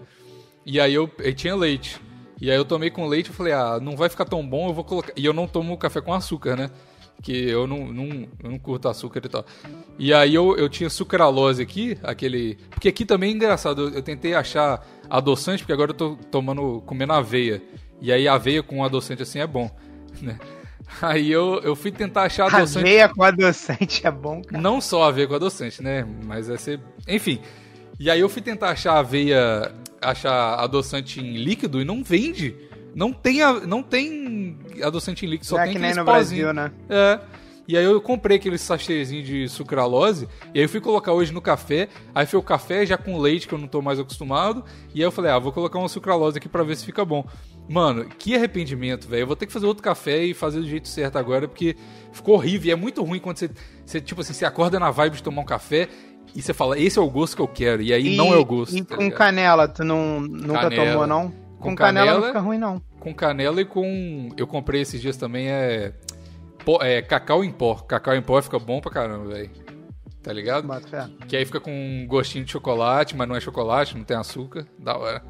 E aí eu, eu tinha leite. E aí eu tomei com leite e falei, ah, não vai ficar tão bom, eu vou colocar... E eu não tomo café com açúcar, né? Que eu não, não, eu não curto açúcar e tal. E aí eu, eu tinha sucralose aqui, aquele... Porque aqui também é engraçado, eu, eu tentei achar adoçante, porque agora eu tô tomando, comendo aveia. E aí aveia com adoçante assim é bom, né? Aí eu, eu fui tentar achar adoçante... Aveia com adoçante é bom, cara? Não só aveia com adoçante, né? Mas é ser... Enfim. E aí eu fui tentar achar aveia... Achar adoçante em líquido e não vende. Não tem, a, não tem adoçante em líquido, só é tem que aqueles nem no pauzinhos. Brasil, né? É. E aí eu comprei aquele sachêzinho de sucralose, e aí eu fui colocar hoje no café, aí foi o café já com leite, que eu não tô mais acostumado, e aí eu falei, ah, vou colocar uma sucralose aqui pra ver se fica bom. Mano, que arrependimento, velho. Eu vou ter que fazer outro café e fazer do jeito certo agora, porque ficou horrível, e é muito ruim quando você, você tipo assim, você acorda na vibe de tomar um café, e você fala, esse é o gosto que eu quero, e aí e, não é o gosto. E tá com ligado? Canela, tu não, nunca canela. Tomou, não? Com, com canela, canela não fica ruim, não. Com canela e com... Eu comprei esses dias também, é... Pó, é cacau em pó. Cacau em pó fica bom pra caramba, velho. Tá ligado? Bota fé. Que aí fica com um gostinho de chocolate, mas não é chocolate, não tem açúcar. Da hora.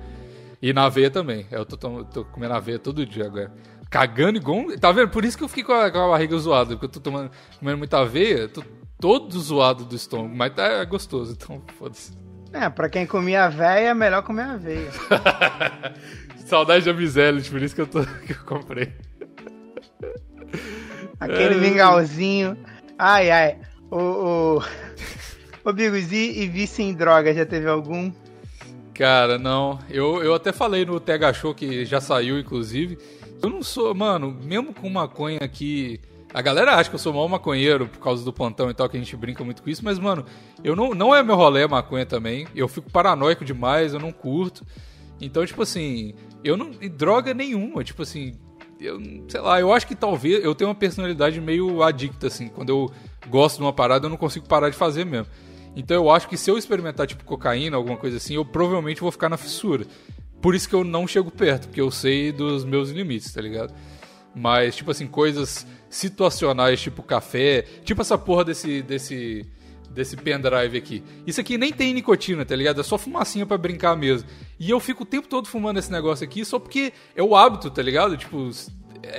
E na aveia também. Eu tô, tô, tô comendo aveia todo dia agora. Cagando igual... Tá vendo? Por isso que eu fiquei com a, com a barriga zoada, porque eu tô tomando, comendo muita aveia... Tô... todo zoado do estômago, mas tá gostoso, então foda-se. É, pra quem comia aveia, é melhor comer aveia. Saudade da Miselis, por isso que eu, tô, que eu comprei. Aquele é. Mingauzinho. Ai, ai. Ô, ô, ô Bigos, e, e vício em droga, já teve algum? Cara, não. Eu, eu até falei no Tegashow, que já saiu, inclusive. Eu não sou, mano, mesmo com maconha aqui... A galera acha que eu sou mal maconheiro por causa do plantão e tal, que a gente brinca muito com isso, mas, mano, eu não, não é meu rolê a maconha também. Eu fico paranoico demais, eu não curto. Então, tipo assim, eu não... Droga nenhuma, tipo assim... Eu, sei lá, eu acho que talvez... Eu tenho uma personalidade meio adicta, assim. Quando eu gosto de uma parada, eu não consigo parar de fazer mesmo. Então, eu acho que se eu experimentar, tipo, cocaína, alguma coisa assim, eu provavelmente vou ficar na fissura. Por isso que eu não chego perto, porque eu sei dos meus limites, tá ligado? Mas, tipo assim, coisas... situacionais, tipo café, tipo essa porra desse, desse, desse pendrive aqui. Isso aqui nem tem nicotina, tá ligado? É só fumacinha pra brincar mesmo. E eu fico o tempo todo fumando esse negócio aqui só porque é o hábito, tá ligado? Tipo,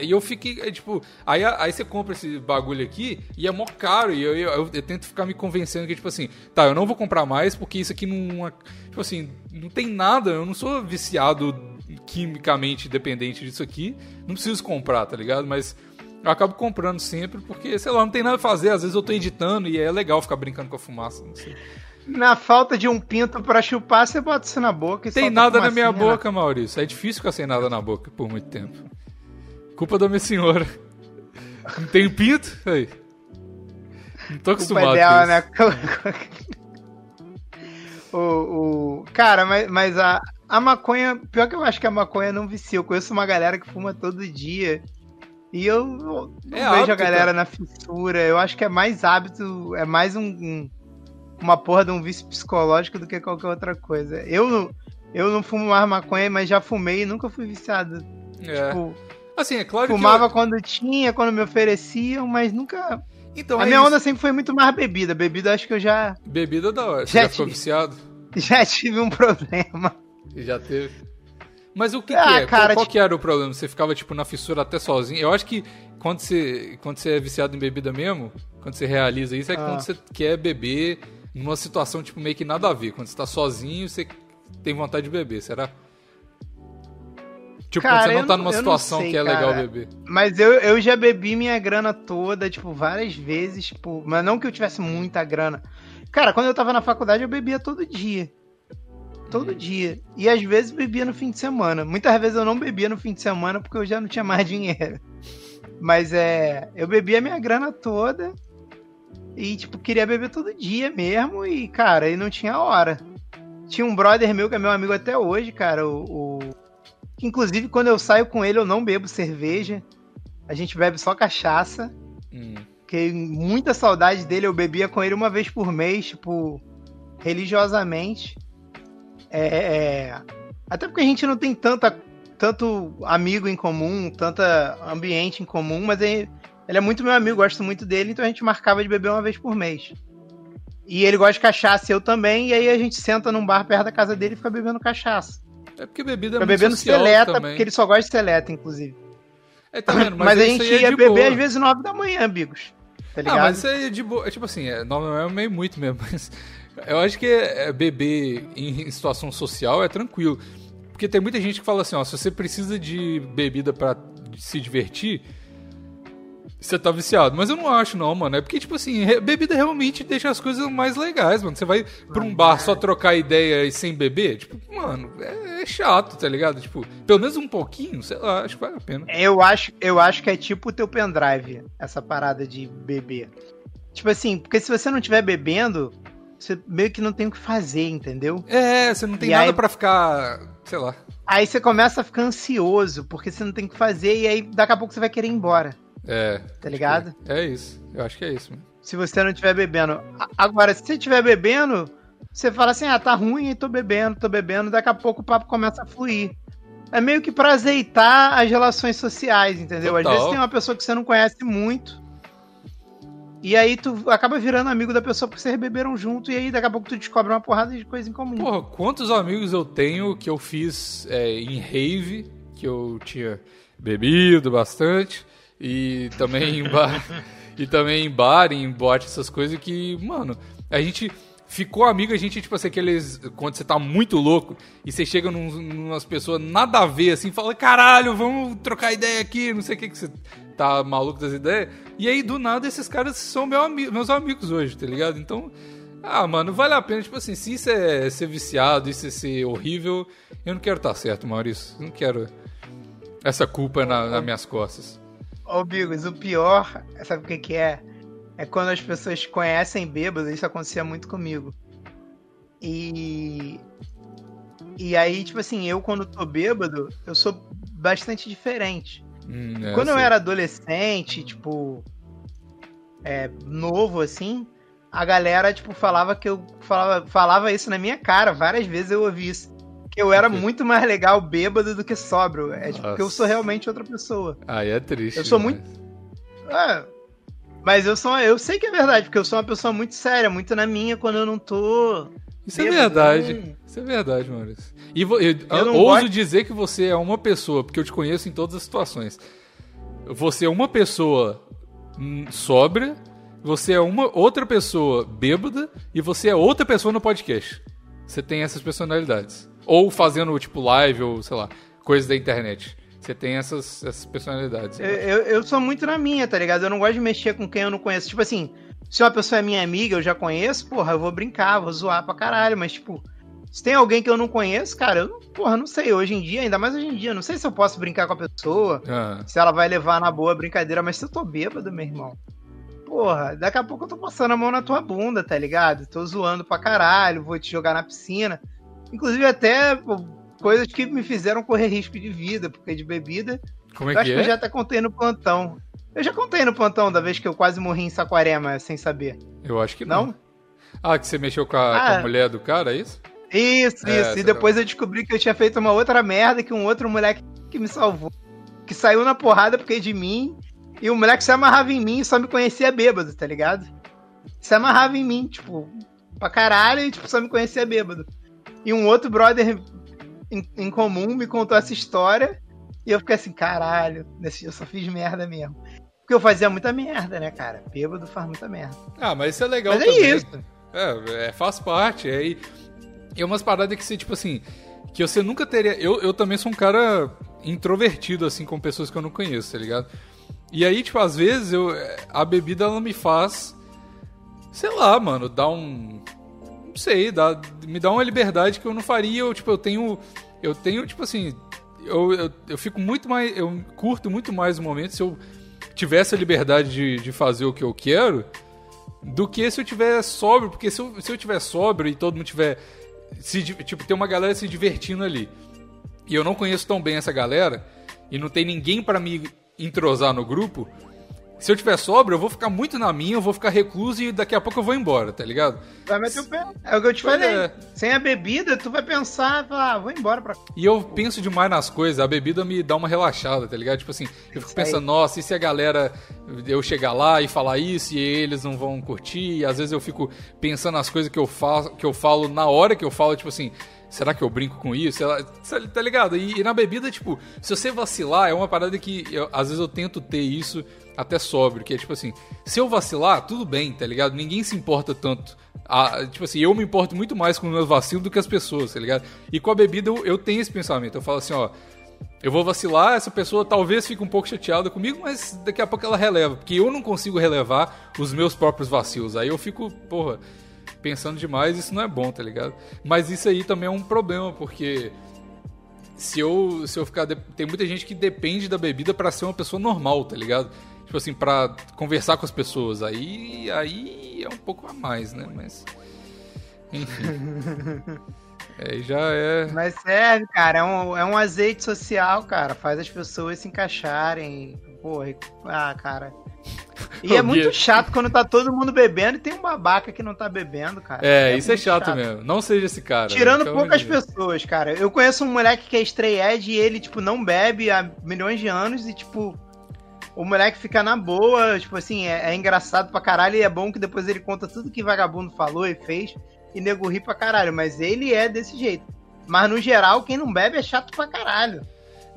e eu fiquei, tipo... Aí, aí você compra esse bagulho aqui e é mó caro. E eu, eu, eu, eu tento ficar me convencendo que, tipo assim, tá, eu não vou comprar mais porque isso aqui não... Tipo assim, não tem nada, eu não sou viciado quimicamente dependente disso aqui. Não preciso comprar, tá ligado? Mas... eu acabo comprando sempre, porque, sei lá, não tem nada a fazer. Às vezes eu tô editando e é legal ficar brincando com a fumaça, não sei. Na falta de um pinto pra chupar, você bota isso na boca e tem nada na minha boca, Maurício. É difícil ficar sem nada na boca por muito tempo. Culpa da minha senhora. Não tem pinto? Aí. Não tô acostumado com isso. O, o... Cara, mas, mas a, a maconha... Pior que eu acho que a maconha não vicia. Eu conheço uma galera que fuma todo dia. E eu não é vejo hábito, a galera tá? Na fissura. Eu acho que é mais hábito, é mais um, um, uma porra de um vício psicológico do que qualquer outra coisa. Eu, eu não fumo mais maconha, mas já fumei e nunca fui viciado. É. Tipo, assim, é claro fumava que eu... quando tinha, quando me ofereciam, mas nunca... Então, a é minha isso. Onda sempre foi muito mais bebida. Bebida acho que eu já... Bebida da hora. Você já, já tive... ficou viciado? Já tive um problema. Já teve... Mas o que, ah, que é? Cara, qual tipo... que era o problema? Você ficava, tipo, na fissura até sozinho? Eu acho que quando você, quando você é viciado em bebida mesmo, quando você realiza isso, é ah. quando você quer beber numa situação tipo meio que nada a ver. Quando você tá sozinho, você tem vontade de beber, será? Tipo, cara, quando você não tá numa situação sei, que é cara. legal beber. Mas eu, eu já bebi minha grana toda, tipo, várias vezes, tipo, mas não que eu tivesse muita grana. Cara, quando eu tava na faculdade, eu bebia todo dia. Todo hum. dia. E às vezes bebia no fim de semana. Muitas vezes eu não bebia no fim de semana porque eu já não tinha mais dinheiro. Mas é... eu bebia minha grana toda e, tipo, queria beber todo dia mesmo e, cara, e não tinha hora. Tinha um brother meu que é meu amigo até hoje, cara, o... o... inclusive, quando eu saio com ele, eu não bebo cerveja. A gente bebe só cachaça. Hum. Fiquei muita saudade dele. Eu bebia com ele uma vez por mês, tipo, religiosamente. É, é... Até porque a gente não tem tanta, tanto amigo em comum, tanto ambiente em comum, mas ele, ele é muito meu amigo, gosto muito dele, então a gente marcava de beber uma vez por mês. E ele gosta de cachaça, eu também, e aí a gente senta num bar perto da casa dele e fica bebendo cachaça. É porque bebida é muito bebendo seleta, também. Porque ele só gosta de seleta, inclusive. É, tá vendo? Mas, mas a gente ia é beber boa. Às vezes nove da manhã, Bigos. Tá ligado? Ah, mas isso aí é de boa. É, tipo assim, nove da manhã é meio muito mesmo. Mas eu acho que é, é beber em situação social é tranquilo. Porque tem muita gente que fala assim, ó, se você precisa de bebida pra se divertir, você tá viciado. Mas eu não acho, não, mano. É porque, tipo assim, bebida realmente deixa as coisas mais legais, mano. Você vai pra um bar só trocar ideia e sem beber, tipo, mano, é, é chato, tá ligado? Tipo, pelo menos um pouquinho, sei lá, acho que vale a pena. Eu acho, eu acho que é tipo o teu pendrive, essa parada de beber. Tipo assim, porque se você não estiver bebendo, você meio que não tem o que fazer, entendeu? É, você não tem e nada aí... pra ficar... sei lá. Aí você começa a ficar ansioso, porque você não tem o que fazer, e aí daqui a pouco você vai querer ir embora. É. Tá ligado? É, é isso. Eu acho que é isso, mano. Se você não estiver bebendo. Agora, se você estiver bebendo, você fala assim, ah, tá ruim, e tô bebendo, tô bebendo, daqui a pouco o papo começa a fluir. É meio que pra azeitar as relações sociais, entendeu? Total. Às vezes tem uma pessoa que você não conhece muito, e aí tu acaba virando amigo da pessoa porque vocês beberam junto, e aí daqui a pouco tu descobre uma porrada de coisa em comum. Porra, quantos amigos eu tenho que eu fiz é, em rave, que eu tinha bebido bastante, e também em bar, e também em bar, em boate, essas coisas que, mano, a gente ficou amigo, a gente, tipo assim, aqueles, quando você tá muito louco, e você chega num, numas pessoas nada a ver, assim, fala, caralho, vamos trocar ideia aqui, não sei o que que você... tá maluco das ideias, e aí do nada esses caras são meu ami- meus amigos hoje, tá ligado? Então, ah, mano, vale a pena, tipo assim, se isso é ser viciado, isso é ser horrível, eu não quero estar certo, Maurício, eu não quero essa culpa na, nas minhas costas. Ô, Bigos, o pior, sabe o que que é? É quando as pessoas conhecem bêbados, isso acontecia muito comigo, e e aí, tipo assim, eu quando tô bêbado, eu sou bastante diferente. Hum, é Quando assim. eu era adolescente, tipo, é, novo, assim, a galera, tipo, falava que eu... Falava, falava isso na minha cara, várias vezes eu ouvi isso. Que eu era muito mais legal bêbado do que sóbrio. É, tipo, porque eu sou realmente outra pessoa. Aí é triste. Eu sou mas... muito... É, mas eu sou, eu sei que é verdade, porque eu sou uma pessoa muito séria, muito na minha, quando eu não tô... Isso bêbado, é verdade, hein? Isso é verdade, Maurício. E vo- eu, eu ouso gosto... dizer que você é uma pessoa, porque eu te conheço em todas as situações. Você é uma pessoa sóbria, você é uma outra pessoa bêbada e você é outra pessoa no podcast. Você tem essas personalidades. Ou fazendo, tipo, live ou, sei lá, coisas da internet. Você tem essas, essas personalidades. Eu, eu, eu sou muito na minha, tá ligado? Eu não gosto de mexer com quem eu não conheço. Tipo assim... Se uma pessoa é minha amiga, eu já conheço, porra, eu vou brincar, vou zoar pra caralho, mas, tipo, se tem alguém que eu não conheço, cara, eu, porra, não sei, hoje em dia, ainda mais hoje em dia, não sei se eu posso brincar com a pessoa, ah. se ela vai levar na boa a brincadeira, mas se eu tô bêbado, meu irmão, porra, daqui a pouco eu tô passando a mão na tua bunda, tá ligado? Tô zoando pra caralho, vou te jogar na piscina, inclusive até pô, coisas que me fizeram correr risco de vida, porque de bebida, Como é eu que acho é? que eu já até contei no plantão. Eu já contei no plantão da vez que eu quase morri em Saquarema, sem saber. Eu acho que não. não. Ah, que você mexeu com a, ah, com a mulher do cara, é isso? Isso, é, isso. E depois eu descobri que eu tinha feito uma outra merda, que um outro moleque que me salvou, que saiu na porrada porque de mim, e o moleque se amarrava em mim e só me conhecia bêbado, tá ligado? Se amarrava em mim, tipo, pra caralho, e tipo, só me conhecia bêbado. E um outro brother em, em comum me contou essa história, e eu fiquei assim, caralho, nesse dia eu só fiz merda mesmo. Porque eu fazia muita merda, né, cara? Bêbado faz muita merda. Ah, mas isso é legal mas também. É isso. É, é, faz parte. É, é umas paradas que você, tipo assim, que você nunca teria... Eu, eu também sou um cara introvertido, assim, com pessoas que eu não conheço, tá ligado? E aí, tipo, às vezes, eu, a bebida, ela me faz... Sei lá, mano, dá um... Não sei, dá, me dá uma liberdade que eu não faria. Eu, tipo, eu tenho... Eu tenho, tipo assim... Eu, eu, eu fico muito mais... Eu curto muito mais o momento se eu tivesse a liberdade de, de fazer o que eu quero do que se eu tiver sóbrio. Porque se eu, se eu tiver sóbrio e todo mundo tiver... Se, tipo, tem uma galera se divertindo ali. E eu não conheço tão bem essa galera e não tem ninguém pra me entrosar no grupo. Se eu tiver sobra, eu vou ficar muito na minha, eu vou ficar recluso e daqui a pouco eu vou embora, tá ligado? Vai meter o pé. É o que eu te falei. É. Sem a bebida, tu vai pensar, ah, vou embora pra... E eu penso demais nas coisas, a bebida me dá uma relaxada, tá ligado? Tipo assim, eu fico pensando, nossa, e se a galera, eu chegar lá e falar isso e eles não vão curtir? E às vezes eu fico pensando nas coisas que eu faço, que eu falo na hora que eu falo, tipo assim... Será que eu brinco com isso? Tá ligado? E, e na bebida, tipo, se você vacilar, é uma parada que eu, às vezes eu tento ter isso até sóbrio, que é tipo assim, se eu vacilar, tudo bem, tá ligado? Ninguém se importa tanto. A, tipo assim, eu me importo muito mais com os meus vacilos do que as pessoas, tá ligado? E com a bebida eu, eu tenho esse pensamento, eu falo assim, ó, eu vou vacilar, essa pessoa talvez fique um pouco chateada comigo, mas daqui a pouco ela releva, porque eu não consigo relevar os meus próprios vacilos, aí eu fico, porra... Pensando demais, isso não é bom, tá ligado? Mas isso aí também é um problema, porque se eu, se eu ficar... De... Tem muita gente que depende da bebida pra ser uma pessoa normal, tá ligado? Tipo assim, pra conversar com as pessoas. Aí, aí é um pouco a mais, né? Mas... Enfim. Aí é, já é... Mas serve, cara. É um, é um azeite social, cara. Faz as pessoas se encaixarem. Porra, ah, cara... E é muito chato quando tá todo mundo bebendo e tem um babaca que não tá bebendo, cara. É, é isso é chato, chato mesmo. Não seja esse cara. Tirando poucas pessoas, cara. Eu conheço um moleque que é Stray Edge e ele, tipo, não bebe há milhões de anos e, tipo, o moleque fica na boa. Tipo assim, é, é engraçado pra caralho e é bom que depois ele conta tudo que vagabundo falou e fez e nego ri pra caralho. Mas ele é desse jeito. Mas, no geral, quem não bebe é chato pra caralho.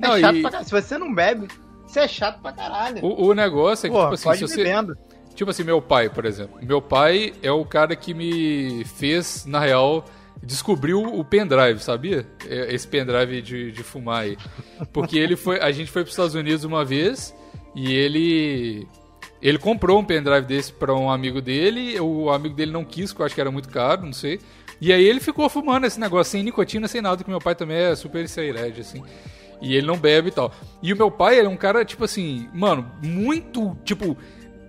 É não, chato e... pra caralho. Se você não bebe... Isso é chato pra caralho. O, o negócio é que, porra, tipo assim, pode se você... Bebendo. Tipo assim, meu pai, por exemplo. Meu pai é o cara que me fez, na real, descobriu o pendrive, sabia? Esse pendrive de, de fumar aí. Porque ele foi... A gente foi pros Estados Unidos uma vez e ele... Ele comprou um pendrive desse pra um amigo dele. O amigo dele não quis, porque eu acho que era muito caro, não sei. E aí ele ficou fumando esse negócio sem nicotina, sem nada, que meu pai também é super seriedade, assim. E ele não bebe e tal. E o meu pai, ele é um cara, tipo assim, mano, muito, tipo,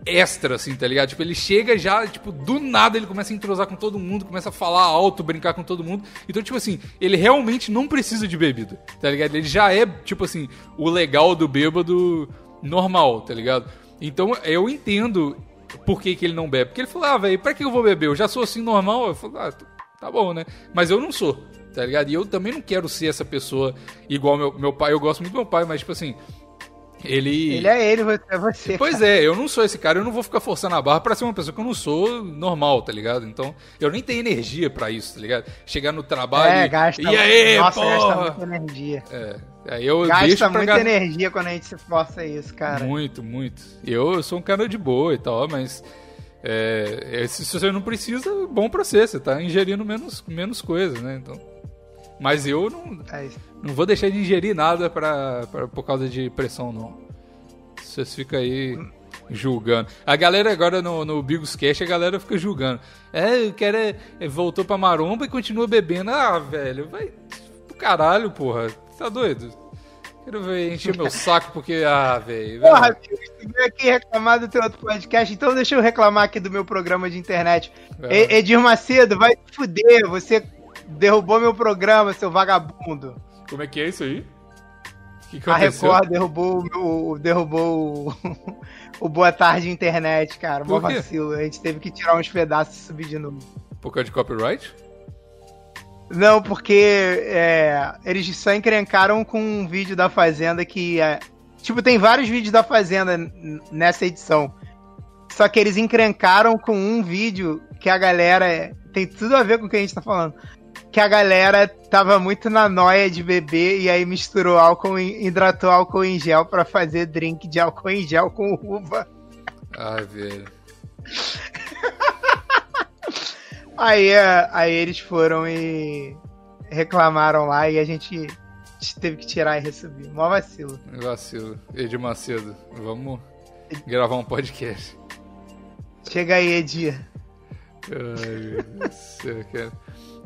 extra, assim, tá ligado? Tipo, ele chega já, tipo, do nada ele começa a entrosar com todo mundo, começa a falar alto, brincar com todo mundo. Então, tipo assim, ele realmente não precisa de bebida, tá ligado? Ele já é, tipo assim, o legal do bêbado normal, tá ligado? Então, eu entendo por que que ele não bebe. Porque ele falou, ah, velho, pra que eu vou beber? Eu já sou assim, normal. Eu falo, ah, tá bom, né? Mas eu não sou, tá ligado? E eu também não quero ser essa pessoa igual meu, meu pai. Eu gosto muito do meu pai, mas, tipo assim, ele... Ele é ele, você é você. Pois cara. É, eu não sou esse cara, eu não vou ficar forçando a barra pra ser uma pessoa que eu não sou normal, tá ligado? Então, eu nem tenho energia pra isso, tá ligado? Chegar no trabalho é, e... Gasta, e aí, nossa, porra! Gasta muita energia. É, é eu gasta deixo muita pra... energia quando a gente se força isso, cara. Muito, muito. Eu, eu sou um cara de boa e tal, mas... É, se você não precisa, bom pra você, você tá ingerindo menos, menos coisa, né? Então... Mas eu não, é não vou deixar de ingerir nada pra, pra, por causa de pressão, não. Vocês ficam aí julgando. A galera agora no, no Bigoscast, a galera fica julgando. É, o cara voltou pra maromba e continua bebendo. Ah, velho, vai pro caralho, porra. Tá doido? Quero ver, encher meu saco, porque... Ah, velho... Porra, filho, você veio aqui reclamar do teu outro podcast, então deixa eu reclamar aqui do meu programa de internet. É. Edir Macedo, vai te fuder, você... Derrubou meu programa, seu vagabundo. Como é que é isso aí? Que que a Record derrubou, meu, derrubou o, o Boa Tarde Internet, cara. Mó vacilo. A gente teve que tirar uns pedaços e subir de novo. Por causa de copyright? Não, porque é, eles só encrencaram com um vídeo da Fazenda que... É, tipo, tem vários vídeos da Fazenda nessa edição. Só que eles encrencaram com um vídeo que a galera... Tem tudo a ver com o que a gente tá falando. Que a galera tava muito na nóia de beber e aí misturou álcool, hidratou álcool em gel pra fazer drink de álcool em gel com uva. Ai, velho. Aí, aí eles foram e reclamaram lá e a gente teve que tirar e receber. Mó vacilo. Vacilo. Edir Macedo, vamos gravar um podcast. Chega aí, Edir. Ai, meu Deus do céu, cara.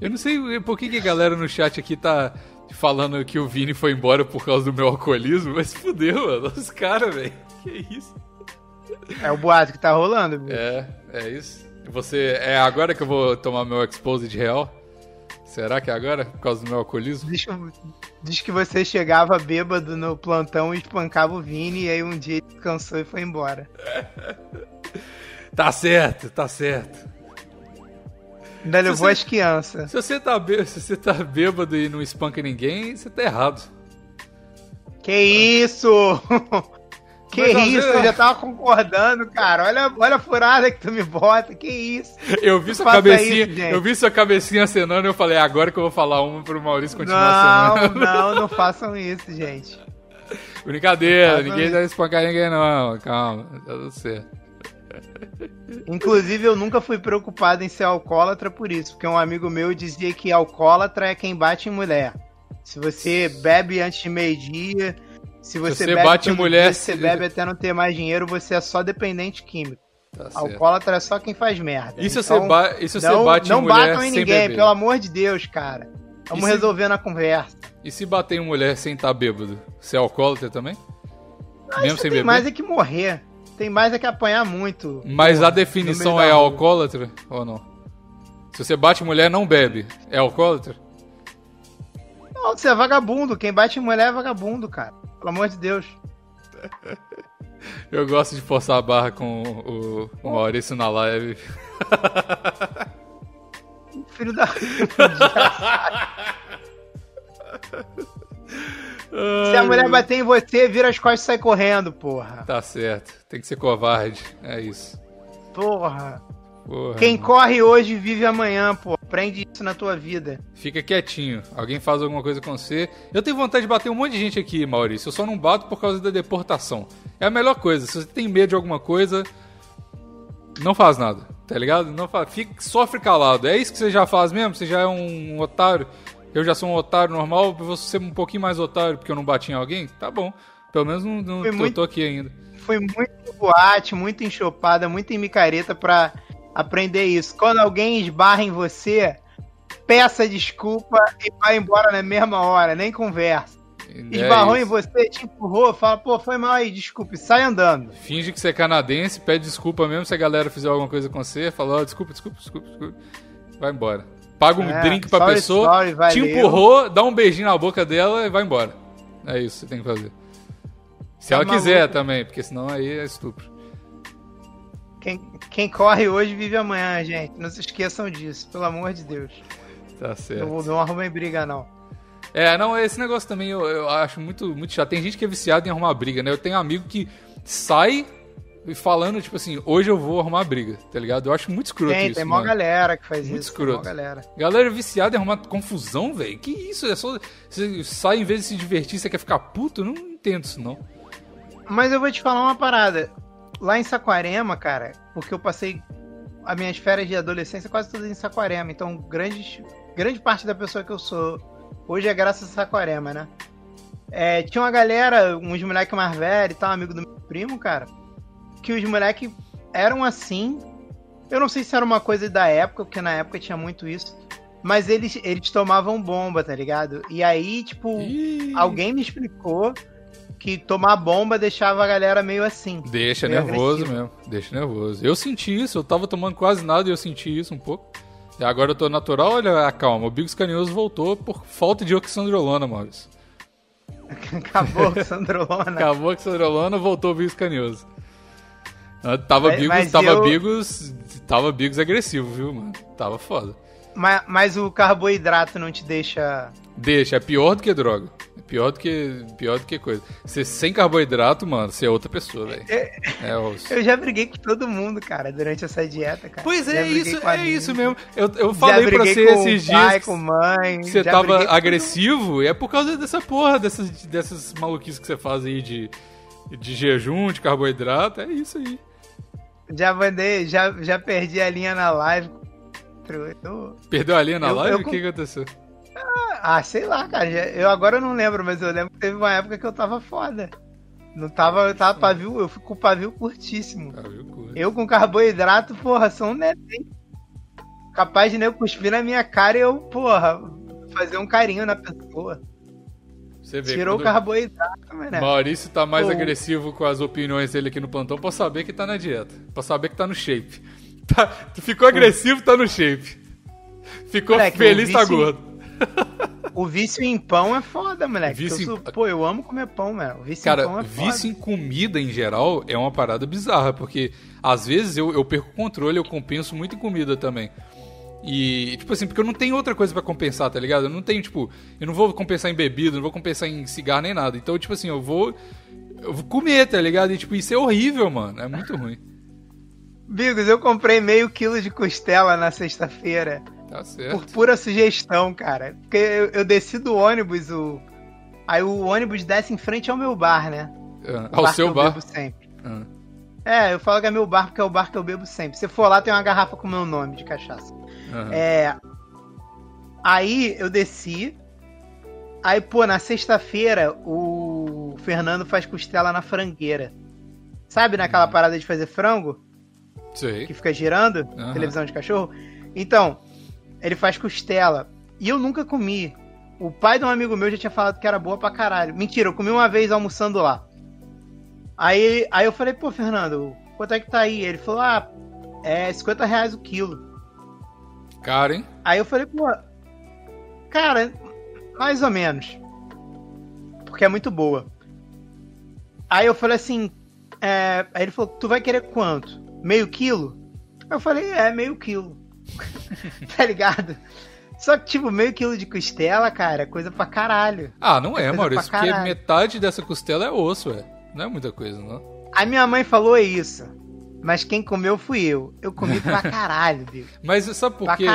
Eu não sei por que, que a galera no chat aqui tá falando que o Vini foi embora por causa do meu alcoolismo, mas fudeu, mano. Os caras, velho. Que isso? É o boato que tá rolando, bicho. É, é isso. Você, é agora que eu vou tomar meu expose de real? Será que é agora? Por causa do meu alcoolismo? Diz, diz que você chegava bêbado no plantão e espancava o Vini, e aí um dia ele cansou e foi embora. Tá certo, tá certo. Ainda se levou você, as crianças. Se você, tá bê, se você tá bêbado e não espanca ninguém, você tá errado. Que isso! Que mas isso, eu já tava concordando, cara. Olha, olha a furada que tu me bota, que isso. Eu vi, sua cabecinha, isso, eu vi sua cabecinha acenando e eu falei, agora que eu vou falar uma pro Maurício continuar acenando. Não, não, não façam isso, gente. Brincadeira, ninguém vai espancar ninguém não, calma, tá tudo certo. Inclusive, eu nunca fui preocupado em ser alcoólatra por isso, porque um amigo meu dizia que alcoólatra é quem bate em mulher. Se você bebe antes de meio-dia... Se você, se você bebe bate em mulher, se você bebe até não ter mais dinheiro, você é só dependente químico. Tá alcoólatra é só quem faz merda. E se então, você, ba- e se você não, bate não em mulher sem beber? Não batam em ninguém, pelo amor de Deus, cara. Vamos se... resolver na conversa. E se bater em mulher sem estar bêbado? Você é alcoólatra também? Ah, mesmo sem tem beber? Mais é que morrer. Tem mais é que apanhar muito. Mas porra, a definição é alcoólatra ou não? Se você bate em mulher, não bebe. É alcoólatra? Não, você é vagabundo. Quem bate em mulher é vagabundo, cara. Pelo amor de Deus. Eu gosto de forçar a barra com o, o Maurício na live. Filho da... Se a mulher bater em você, vira as costas e sai correndo, porra. Tá certo. Tem que ser covarde. É isso. Porra. porra Quem mano. corre hoje vive amanhã, porra. Aprende isso na tua vida. Fica quietinho. Alguém faz alguma coisa com você. Eu tenho vontade de bater um monte de gente aqui, Maurício. Eu só não bato por causa da deportação. É a melhor coisa. Se você tem medo de alguma coisa, não faz nada. Tá ligado? Não faz. Fica, sofre calado. É isso que você já faz mesmo? Você já é um otário? Eu já sou um otário normal. Eu vou ser um pouquinho mais otário porque eu não bati em alguém? Tá bom. Pelo menos não, não eu muito, tô aqui ainda. Fui muito boate, muito enxopada, muito em micareta pra... aprender isso. Quando alguém esbarra em você, peça desculpa e vai embora na mesma hora, nem conversa. É Esbarrou isso. em você, te empurrou, fala, pô, foi mal aí, desculpa, e sai andando. Finge que você é canadense, pede desculpa mesmo se a galera fizer alguma coisa com você, fala, oh, desculpa, desculpa, desculpa, desculpa, vai embora. Paga um é, drink pra sorry, pessoa, sorry, te empurrou, dá um beijinho na boca dela e vai embora. É isso que você tem que fazer. Se é ela maluco. quiser também, porque senão aí é estupro. Quem, quem corre hoje vive amanhã, gente. Não se esqueçam disso, pelo amor de Deus. Tá certo. Não, não arrumem briga, não. É, não, esse negócio também eu, eu acho muito, muito chato. Tem gente que é viciada em arrumar briga, né? Eu tenho um amigo que sai falando, tipo assim, hoje eu vou arrumar briga, tá ligado? Eu acho muito escroto tem, isso, Tem mano. mó galera que faz muito isso. Muito escroto. Galera. galera viciada em arrumar confusão, velho. Que isso? É só... Você sai, em vez de se divertir, você quer ficar puto? Eu não entendo isso, não. Mas eu vou te falar uma parada. Lá em Saquarema, cara, porque eu passei as minhas férias de adolescência quase todas em Saquarema, então grande, grande parte da pessoa que eu sou hoje é graças a Saquarema, né? É, tinha uma galera, uns moleques mais velhos e tal, amigo do meu primo, cara, que os moleques eram assim, eu não sei se era uma coisa da época, porque na época tinha muito isso, mas eles, eles tomavam bomba, tá ligado? E aí, tipo, Ih. alguém me explicou... que tomar bomba deixava a galera meio assim. Deixa meio nervoso agressivo. mesmo. Deixa nervoso. Eu senti isso. Eu tava tomando quase nada e eu senti isso um pouco. E agora eu tô natural. Olha, calma. O Bigos Canioso voltou por falta de oxandrolona, Maurício. Acabou a oxandrolona. Acabou a oxandrolona, voltou o Bigos Canioso. Tava mas, Bigos, mas tava, eu... Bigos, tava Bigos agressivo, viu, mano? Tava foda. Mas, mas o carboidrato não te deixa... Deixa. É pior do que droga. Pior do que, pior do que coisa. Você sem carboidrato, mano, você é outra pessoa, velho. É, eu já briguei com todo mundo, cara, durante essa dieta, cara. Pois é, isso, é gente. isso mesmo. Eu, eu falei pra você com esses dias pai, com mãe, você tava agressivo e é por causa dessa porra, dessas, dessas maluquices que você faz aí de, de jejum, de carboidrato, é isso aí. já mandei, já, já perdi a linha na live. Eu, Perdeu a linha na eu, live? Eu, eu, o que aconteceu? Ah, sei lá, cara. Eu agora não lembro, mas eu lembro que teve uma época que eu tava foda. Não tava, eu tava pavio, eu fico com pavio curtíssimo. Pavio curto. Eu com carboidrato, porra, sou um neném. Capaz de nem eu cuspir na minha cara e eu, porra, fazer um carinho na pessoa. Você vê, tirou quando... o carboidrato, mané. Maurício tá mais Pô. agressivo com as opiniões dele aqui no plantão pra saber que tá na dieta. Pra saber que tá no shape. Tá... Tu ficou agressivo, tá no shape. Ficou moleque, feliz, vício... tá gordo. O vício em pão é foda, moleque. Eu sou... em... Pô, eu amo comer pão, mano. O vício Cara, em pão é foda. Vício em comida, em geral, é uma parada bizarra, porque às vezes eu, eu perco o controle, eu compenso muito em comida também. E, tipo assim, porque eu não tenho outra coisa pra compensar, tá ligado? Eu não tenho, tipo... Eu não vou compensar em bebida, não vou compensar em cigarro nem nada. Então, tipo assim, eu vou... Eu vou comer, tá ligado? E, tipo, isso é horrível, mano. É muito ruim. Bigos, eu comprei meio quilo de costela na sexta-feira. Tá certo. Por pura sugestão, cara. Porque eu, eu desci do ônibus, o... Aí o ônibus desce em frente ao meu bar, né? Ah, ao bar seu bar? Eu bebo sempre. Ah. É, eu falo que é meu bar porque é o bar que eu bebo sempre. Se for lá, tem uma garrafa com meu nome de cachaça. Uhum. É, aí eu desci, aí pô, na sexta-feira o Fernando faz costela na frangueira, sabe, naquela uhum. parada de fazer frango, Sei. que fica girando, uhum. televisão de cachorro, então, ele faz costela, e eu nunca comi, o pai de um amigo meu já tinha falado que era boa pra caralho, mentira, eu comi uma vez almoçando lá, aí, aí eu falei, pô Fernando, quanto é que tá aí? Ele falou, ah, é cinquenta reais o quilo. Cara, hein? Aí eu falei, pô, cara, mais ou menos, porque é muito boa. Aí eu falei assim, é... aí ele falou, tu vai querer quanto? Meio quilo? Eu falei, é, meio quilo, tá ligado? Só que, tipo, meio quilo de costela, cara, é coisa pra caralho. Ah, não é, é Maurício, porque metade dessa costela é osso, é. Não é muita coisa, não. A minha mãe falou isso. Mas quem comeu fui eu. Eu comi pra caralho, Bigo. Mas sabe por quê?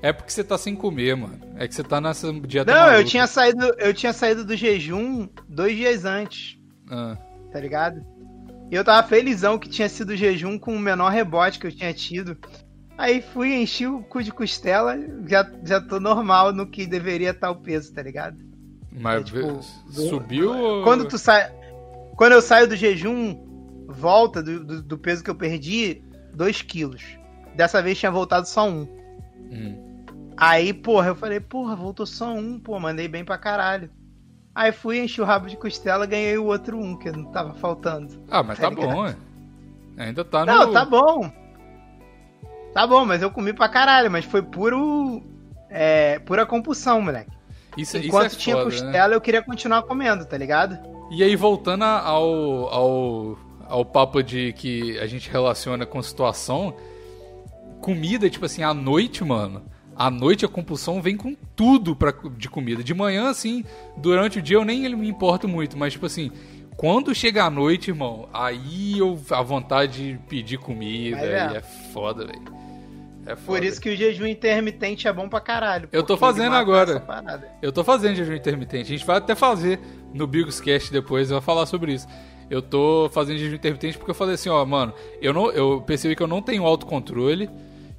É porque você tá sem comer, mano. É que você tá nessa dieta Não, maluca. eu tinha saído, eu tinha saído do jejum dois dias antes. Ah. Tá ligado? E eu tava felizão que tinha sido jejum com o menor rebote que eu tinha tido. Aí fui, enchi o cu de costela, já, já tô normal no que deveria estar o peso, tá ligado? Mas é, tipo, subiu ou... Quando tu sai... Quando eu saio do jejum... Volta do, do, do peso que eu perdi, dois quilos. Dessa vez tinha voltado só um. Hum. Aí, porra, eu falei, porra, voltou só um, pô, mandei bem pra caralho. Aí fui, enchi o rabo de costela, ganhei o outro um, que não tava faltando. Ah, mas tá, tá bom, é. Ainda tá no... Não, tá bom. Tá bom, mas eu comi pra caralho, mas foi puro... É, pura compulsão, moleque. Isso, Enquanto isso é tinha foda, costela, né? Eu queria continuar comendo, tá ligado? E aí, voltando ao... ao... ao papo de que a gente relaciona com situação, comida, tipo assim, à noite, mano, à noite a compulsão vem com tudo pra, de comida. De manhã, assim, durante o dia eu nem me importo muito, mas, tipo assim, quando chega à noite, irmão, aí eu, a vontade de pedir comida, é, e é foda, velho. É foda. Por isso que o jejum intermitente é bom pra caralho. Eu tô fazendo agora. Eu tô fazendo jejum intermitente. A gente vai até fazer no Bigoscast depois, eu vou falar sobre isso. Eu tô fazendo jejum intermitente porque eu falei assim, ó, mano, eu, não, eu percebi que eu não tenho autocontrole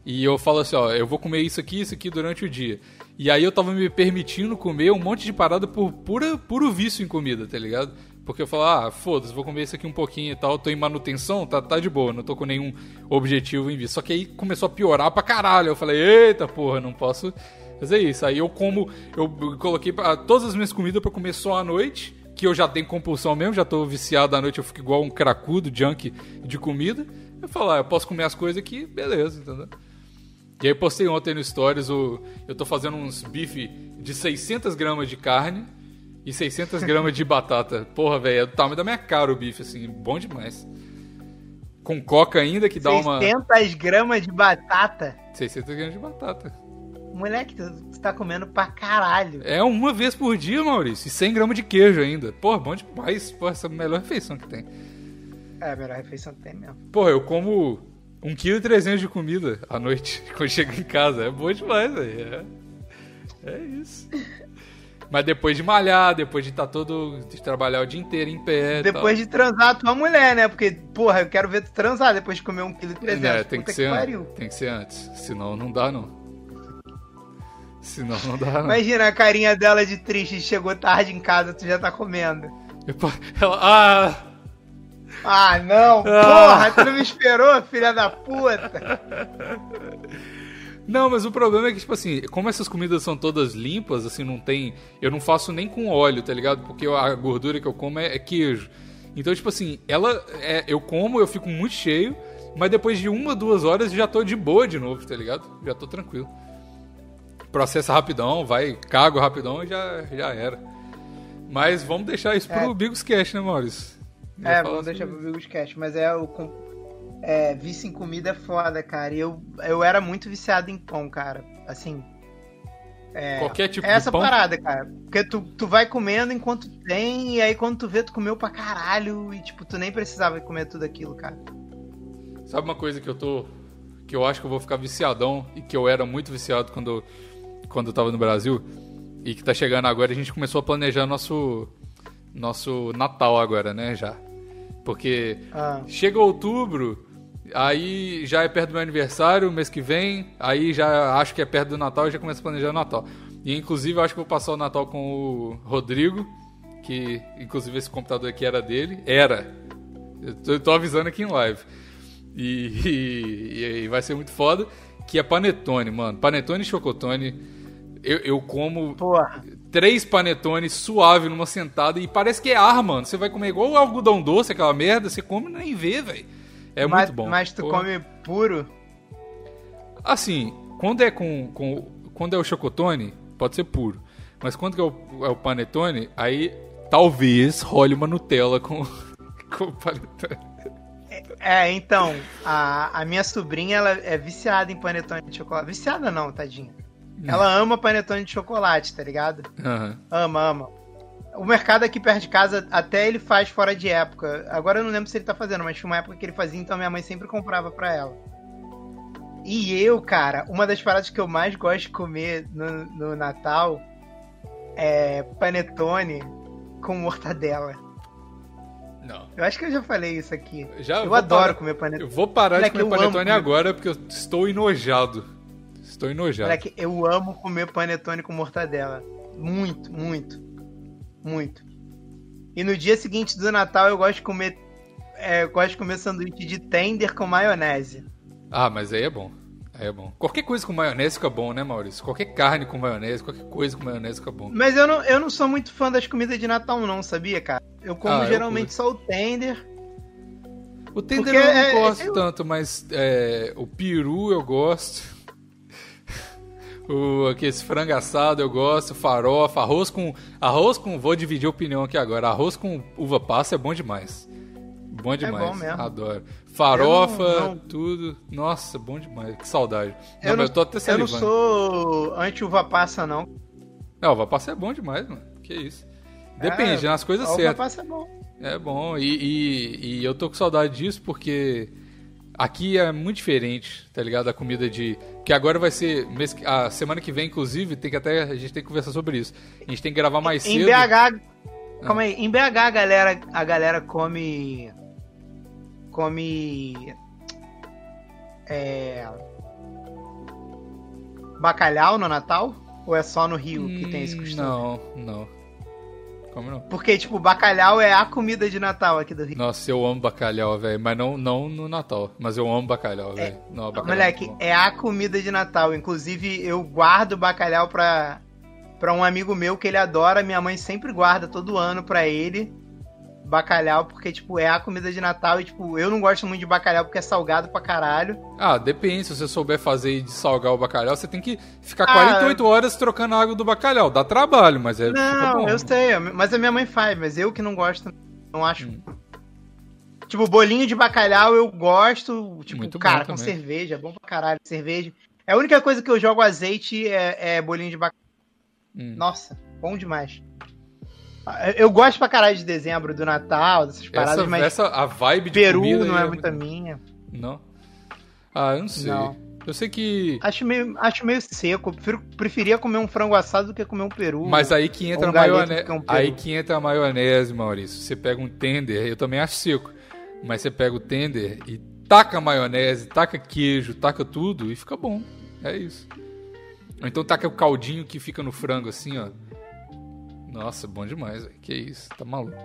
e eu falo assim, ó, eu vou comer isso aqui, isso aqui durante o dia. E aí eu tava me permitindo comer um monte de parada por pura, puro vício em comida, tá ligado? Porque eu falo, ah, foda-se, vou comer isso aqui um pouquinho e tal, tô em manutenção, tá, tá de boa, não tô com nenhum objetivo em vista. Só que aí começou a piorar pra caralho, eu falei, eita porra, não posso fazer isso. Aí eu como, eu coloquei pra, todas as minhas comidas pra comer só à noite, que eu já tenho compulsão mesmo, já tô viciado à noite, eu fico igual um cracudo, junk de comida. Eu falo, ah, eu posso comer as coisas aqui, beleza, entendeu? E aí postei ontem no Stories, o, eu tô fazendo uns bife de seiscentas gramas de carne e seiscentas gramas de batata. Porra, velho, é do tamanho da minha cara o bife, assim, bom demais. Com coca ainda, que dá uma... seiscentas gramas de batata? seiscentas gramas de batata. Moleque, tu tá comendo pra caralho. É uma vez por dia, Maurício. E cem gramas de queijo ainda. Porra, bom demais. Porra, essa é a melhor refeição que tem. É, a melhor refeição que tem mesmo. Porra, eu como um vírgula três quilos de comida à noite, quando chego em casa. É bom demais, velho. É, é isso. Mas depois de malhar, depois de estar todo... de trabalhar o dia inteiro em pé. Depois tal. De transar a tua mulher, né? Porque, porra, eu quero ver tu transar depois de comer um quilo de presente. É, tem que, que ser que tem que ser antes. Senão não dá, não. Senão não dá, não. Imagina a carinha dela de triste. Chegou tarde em casa, tu já tá comendo. Depois, ela... Ah... Ah, não. Ah. Porra, tu não me esperou, filha da puta. Não, mas o problema é que, tipo assim, como essas comidas são todas limpas, assim, não tem... Eu não faço nem com óleo, tá ligado? Porque a gordura que eu como é, é queijo. Então, tipo assim, ela... É, eu como, eu fico muito cheio, mas depois de uma, duas horas eu já tô de boa de novo, tá ligado? Já tô tranquilo. Processa rapidão, vai, cago rapidão e já, já era. Mas vamos deixar isso é. pro Bigoscast, né, Maurício? Eu é, vamos deixar pro Bigoscast, mas é o... É, vício em comida é foda, cara. E eu, eu era muito viciado em pão, cara. Assim. É, Qualquer tipo é essa de pão? Parada, cara. Porque tu, tu vai comendo enquanto tem, e aí quando tu vê, tu comeu pra caralho. E tipo, tu nem precisava comer tudo aquilo, cara. Sabe uma coisa que eu tô. Que eu acho que eu vou ficar viciadão e que eu era muito viciado quando, quando eu tava no Brasil. E que tá chegando agora, a gente começou a planejar nosso. Nosso Natal agora, né? Já. Porque ah. chega outubro. Aí já é perto do meu aniversário, mês que vem, aí já acho que é perto do Natal e já começo a planejar o Natal. E inclusive eu acho que vou passar o Natal com o Rodrigo, que inclusive esse computador aqui era dele. Era. Eu tô, eu tô avisando aqui em live. E, e, e vai ser muito foda, que é panetone, mano. Panetone e chocotone. Eu, eu como Porra. três panetones suave numa sentada e parece que é ar, mano. Você vai comer igual algodão doce, aquela merda, você come e nem vê, velho. É mas, muito bom. Mas tu Pô. come puro? Assim, quando é com, com quando é o chocotone, pode ser puro. Mas quando é o, é o panetone, aí talvez role uma Nutella com, com o panetone. É, é então, a, a minha sobrinha, ela é viciada em panetone de chocolate. Viciada não, tadinha. Não. Ela ama panetone de chocolate, tá ligado? Uhum. Ama, ama. O mercado aqui perto de casa, até ele faz fora de época. Agora eu não lembro se ele tá fazendo, mas foi uma época que ele fazia, então minha mãe sempre comprava pra ela. E eu, cara, uma das paradas que eu mais gosto de comer no, no Natal é panetone com mortadela. Não. Eu acho que eu já falei isso aqui. Já eu adoro parar, comer panetone. Eu vou parar Moleque, de comer panetone agora, porque eu estou enojado. Estou enojado. Moleque, eu amo comer panetone com mortadela. Muito, muito. Muito. E no dia seguinte do Natal eu gosto de comer é, eu gosto de comer sanduíche de tender com maionese. Ah, mas aí é bom. Aí é bom. Qualquer coisa com maionese fica bom, né, Maurício? Qualquer carne com maionese, qualquer coisa com maionese fica bom. Mas eu não, eu não sou muito fã das comidas de Natal não, sabia, cara? Eu como ah, geralmente eu só o tender. O tender eu não é, gosto é, eu... tanto, mas é, o peru eu gosto. O, aqui, esse frango assado eu gosto, farofa, arroz com... Arroz com... Vou dividir opinião aqui agora. Arroz com uva passa é bom demais. Bom demais. É bom mesmo. Adoro. Farofa, não, não... tudo. Nossa, bom demais. Que saudade. Eu não, não, eu tô até salivando. Eu não sou anti-uva passa, não. Não, uva passa é bom demais, mano. Que isso. Depende, é, nas coisas certas. Uva passa é bom. É bom. E, e, e eu tô com saudade disso porque... Aqui é muito diferente, tá ligado? A comida de... Que agora vai ser... A semana que vem, inclusive, tem que até... a gente tem que conversar sobre isso. A gente tem que gravar mais em cedo. Em B H... Ah. Calma aí. Em B H a galera, a galera come... Come... É... Bacalhau no Natal? Ou é só no Rio hum, que tem esse costume? Não, não. Porque, tipo, bacalhau é a comida de Natal aqui do Rio. Nossa, eu amo bacalhau, velho. Mas não, não no Natal. Mas eu amo bacalhau, velho. É, moleque, é a comida de Natal. Inclusive, eu guardo bacalhau pra, pra um amigo meu que ele adora. Minha mãe sempre guarda todo ano pra ele bacalhau. Porque, tipo, é a comida de Natal. E, tipo, eu não gosto muito de bacalhau porque é salgado pra caralho. Ah, depende. Se você souber fazer de salgar o bacalhau, você tem que ficar quarenta e oito ah, horas trocando a água do bacalhau. Dá trabalho, mas é... Não, bom. Eu sei. Mas a minha mãe faz. Mas eu que não gosto, não acho... Hum. Tipo, bolinho de bacalhau eu gosto. Tipo, muito cara, com também. Cerveja. É bom pra caralho. Cerveja. É a única coisa que eu jogo azeite é, é bolinho de bacalhau. Hum. Nossa, bom demais. Eu gosto pra caralho de dezembro, do Natal, dessas paradas, essa, mas... Essa, a vibe de Peru não é, é muito a minha. Não? Ah, eu não sei. Não. Eu sei que... Acho meio, acho meio seco. Prefiro, preferia comer um frango assado do que comer um peru. Mas aí que entra, um a, maionese, que é um aí que entra a maionese, Maurício. Você pega um tender, eu também acho seco. Mas você pega o tender e taca maionese, taca queijo, taca tudo e fica bom. É isso. Ou então taca o caldinho que fica no frango assim, ó. Nossa, bom demais, véio. Que isso, tá maluco.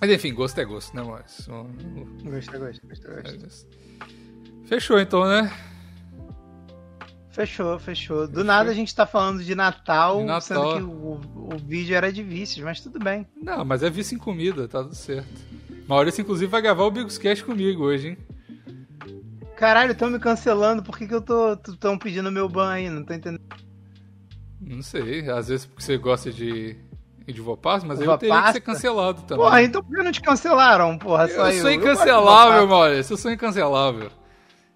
Mas enfim, gosto é gosto, né, Maurício? Gosto é gosto, gosto é gosto. Fechou então, né? Fechou, fechou. Do fechou. Nada a gente tá falando de Natal, de Natal. Sendo que o, o vídeo era de vícios, mas tudo bem. Não, mas é vício em comida, tá tudo certo. Maurício, inclusive, vai gravar o Bigoscast comigo hoje, hein? Caralho, tão me cancelando, por que que eu tô, tão pedindo meu ban aí? Não tô entendendo. Não sei, às vezes porque você gosta de de uva pasta, mas uva eu teria pasta? Que ser cancelado também. Porra, então por que não te cancelaram, porra? Só eu, eu sou incancelável, Maurício, eu sou incancelável.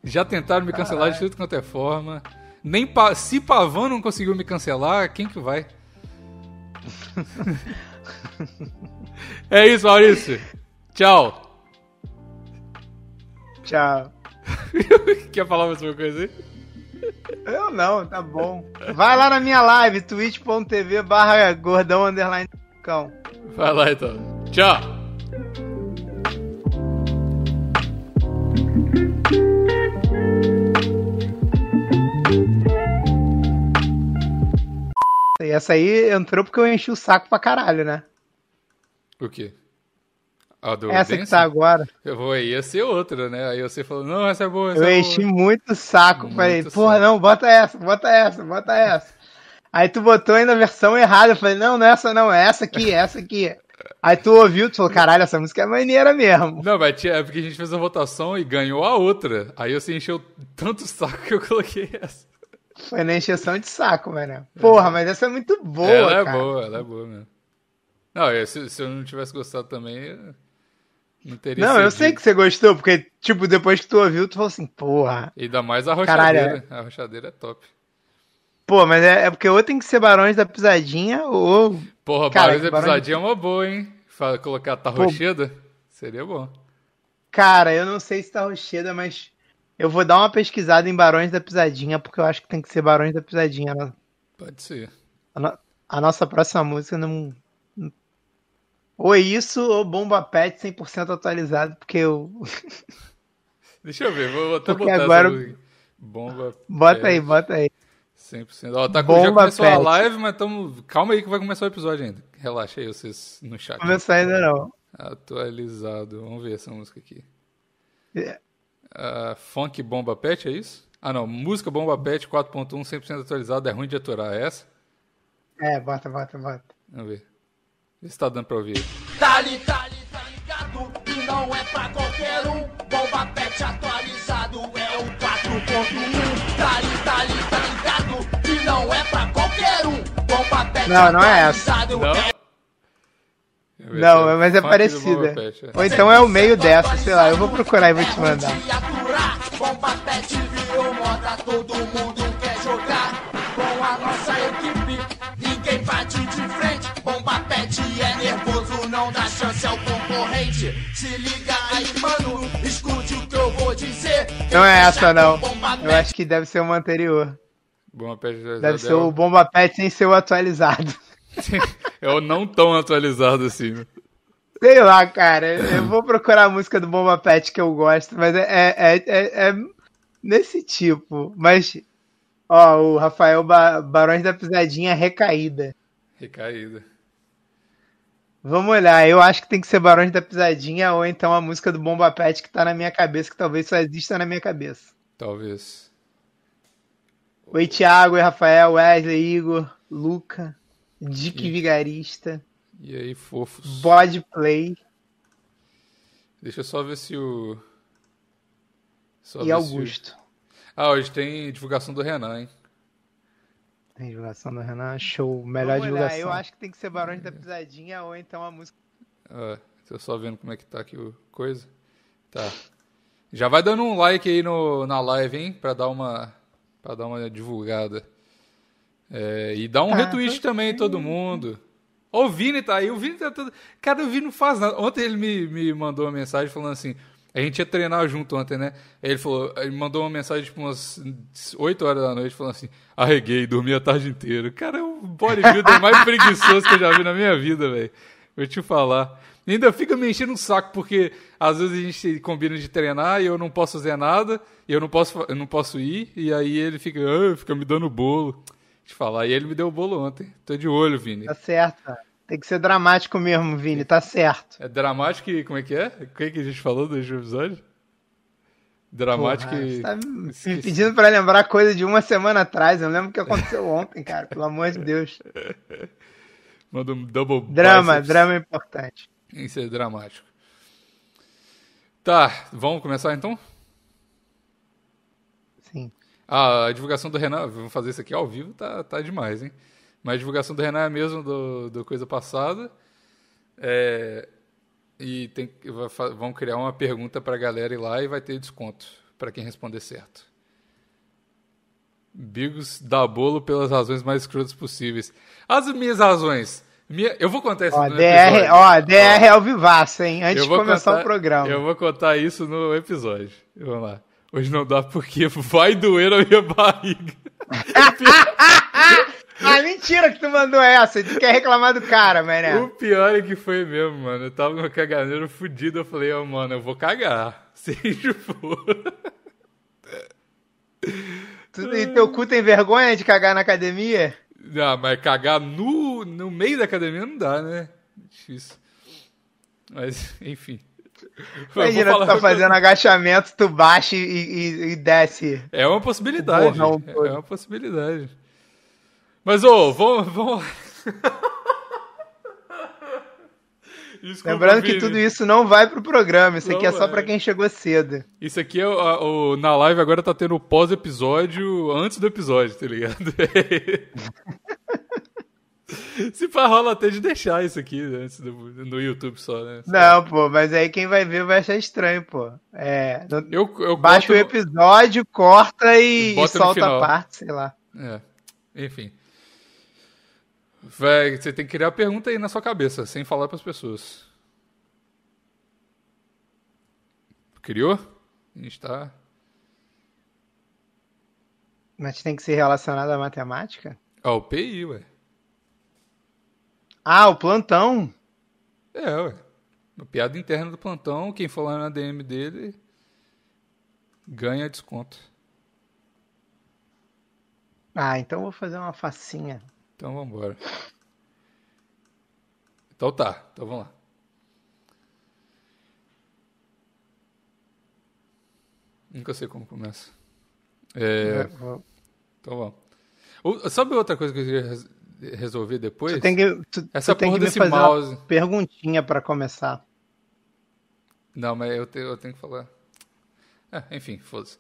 Já tentaram me cancelar Caralho. De tudo quanto é forma. Nem pa... Se Pavão não conseguiu me cancelar, quem que vai? É isso, Maurício. Tchau. Tchau. Quer falar mais uma coisa aí? Eu não, tá bom. Vai lá na minha live, twitch.tv barra gordão underline cão. Vai lá então. Tchau. E essa aí entrou porque eu enchi o saco pra caralho, né? O quê? A do essa Benson? Que tá agora. Eu vou, ia ser outra, né? Aí você falou, não, essa é boa, essa eu é enchi boa. Muito saco, muito falei, porra, não, bota essa, bota essa, bota essa. Aí tu botou ainda a versão errada, eu falei, não, não é essa não, é essa aqui, é essa aqui. Aí tu ouviu, tu falou, caralho, essa música é maneira mesmo. Não, mas é porque a gente fez a votação e ganhou a outra. Aí você encheu tanto saco que eu coloquei essa. Foi na encheção de saco, mano. Porra, mas essa é muito boa, ela cara. Ela é boa, ela é boa mesmo. Não, se, se eu não tivesse gostado também... Não, não eu sei que você gostou, porque, tipo, depois que tu ouviu, tu falou assim, porra. E ainda mais a rochadeira. A rochadeira é top. Pô, mas é, é porque ou tem que ser Barões da Pisadinha, ou... Porra, cara, Barões da Barões... Pisadinha é uma boa, hein? Colocar Tá Rocheda, seria bom. Cara, eu não sei se Tá Rocheda, mas eu vou dar uma pesquisada em Barões da Pisadinha, porque eu acho que tem que ser Barões da Pisadinha. Pode ser. A, no... a nossa próxima música não... Ou isso, ou Bomba Pet cem por cento atualizado, porque eu... Deixa eu ver, vou até porque botar agora... essa Bomba Bota Pet. Aí, bota aí. cem por cento. Ó, tá com... já começou Pet. A live, mas tamo... calma aí que vai começar o episódio ainda. Relaxa aí, vocês no chat. Não começou ainda não. Atualizado, vamos ver essa música aqui. Yeah. Uh, funk Bomba Pet, é isso? Ah não, música Bomba Pet quatro ponto um, cem por cento atualizado, é ruim de aturar, é essa? É, bota, bota, bota. Vamos ver. Vê se tá dando pra ouvir. Tá ligado, tá ligado, e não é pra qualquer um. Bomba Pet atualizado é o quatro ponto um. Tá ligado, tá ligado, e não é pra qualquer um. Bomba Pet não, não é essa. Não, não mas é parecida. Pet, é. Ou então é o meio dessa, sei lá, eu vou procurar e vou te mandar. Bomba Pet virou moda, todo mundo quer jogar. Com a nossa equipe, ninguém bate de frente. Bomba Pet é nervoso, não dá chance ao concorrente. Se liga aí, mano, escute o que eu vou dizer. Não é essa, não. Eu acho que deve ser uma anterior. Bomba Pet atualizado. Deve ser o Bomba Pet sem ser o atualizado. Eu não tão atualizado assim. Sei lá, cara. Eu vou procurar a música do Bomba Pet que eu gosto, mas é, é, é, é nesse tipo. Mas, ó, o Rafael ba- Barões da Pisadinha recaída. Recaída. Vamos olhar, eu acho que tem que ser Barões da Pisadinha ou então a música do Bomba Pet que tá na minha cabeça, que talvez só exista na minha cabeça. Talvez. Oi, Thiago, Rafael, Wesley, Igor, Luca, Dick e... Vigarista. E aí, fofos. Body Play. Deixa eu só ver se o... Só e Augusto. O... Ah, hoje tem divulgação do Renan, hein? Tem divulgação do Renan, show, melhor divulgação. Eu acho que tem que ser Barões da Pisadinha ou então a música... Ah, tô só vendo como é que tá aqui o coisa. Tá. Já vai dando um like aí no, na live, hein? Pra dar uma, pra dar uma divulgada. É, e dá um ah, retweet também, todo mundo. Ó, o Vini tá aí, o Vini tá todo... Cara, o Vini não faz nada. Ontem ele me, me mandou uma mensagem falando assim, A gente ia treinar junto ontem, né? Aí ele falou, ele mandou uma mensagem tipo umas oito horas da noite, falando assim, arreguei, dormi a tarde inteira. Cara, é o bodybuilder mais preguiçoso que eu já vi na minha vida, velho. Vou te falar. E ainda fica me enchendo um saco, porque às vezes a gente combina de treinar e eu não posso fazer nada, e eu não posso, eu não posso ir, e aí ele fica, ah, fica me dando bolo. Vou te falar. E ele me deu o bolo ontem. Tô de olho, Vini. Tá certo, cara. Tem que ser dramático mesmo, Vini, tá certo. É dramático e... como é que é? O que, é que a gente falou do episódio? Dramático Porra, e... Você tá me Esqueci. pedindo pra lembrar coisa de uma semana atrás. Eu lembro o que aconteceu ontem, cara. Pelo amor de Deus. Manda um double... Drama, biceps. Drama importante. Tem que ser dramático. Tá, vamos começar então? Sim. Ah, a divulgação do Renan... Vamos fazer isso aqui ao vivo, tá, tá demais, hein? Mas a divulgação do Renan é a mesma do, do Coisa Passada. É, e tem, vão criar uma pergunta para a galera ir lá e vai ter desconto para quem responder certo. Bigos dá bolo pelas razões mais escrotas possíveis. As minhas razões... Minha, eu vou contar isso ó, no D R, episódio. Ó, D R é o vivaço, hein? Antes de começar contar, o programa. Eu vou contar isso no episódio. Vamos lá. Hoje não dá porque vai doer a minha barriga. Ah, mentira que tu mandou essa, tu quer reclamar do cara, mané. O pior é que foi mesmo, mano, eu tava no caganeiro fudido, eu falei, ó, oh, mano, eu vou cagar, seja o for. Tu, e teu cu tem vergonha de cagar na academia? Não, mas cagar no, no meio da academia não dá, né, difícil, mas, enfim. Imagina, tu tá fazendo agachamento, tu baixa e, e, e desce. É uma possibilidade, Borrão, é uma possibilidade. Mas, ô, vamos... vamos... Desculpa, lembrando que Vini. Tudo isso não vai pro programa, isso não aqui é vai. Só pra quem chegou cedo. Isso aqui, é o, o, na live agora tá tendo o pós-episódio antes do episódio, tá ligado? Se pá, rola até de deixar isso aqui antes do, no YouTube só, né? Não, pô, mas aí quem vai ver vai achar estranho, pô. É, eu, eu baixa corto... o episódio, corta e, e solta a parte, sei lá. É, enfim. Véi, você tem que criar a pergunta aí na sua cabeça, sem falar pras pessoas. Criou? A gente tá... Mas tem que ser relacionado à matemática? Ao P I, ué. Ah, o plantão? É, ué. Uma piada interna do plantão, quem for lá na D M dele ganha desconto. Ah, então vou fazer uma facinha. Então vamos embora. Então tá, então vamos lá. Nunca sei como começa. É... Vou... Então vamos. Sabe outra coisa que eu queria resolver depois? Tu tem que, tu, Essa tu porra tem que me desse fazer mouse. Uma perguntinha pra começar. Não, mas eu, te, eu tenho que falar. Ah, enfim, foda-se.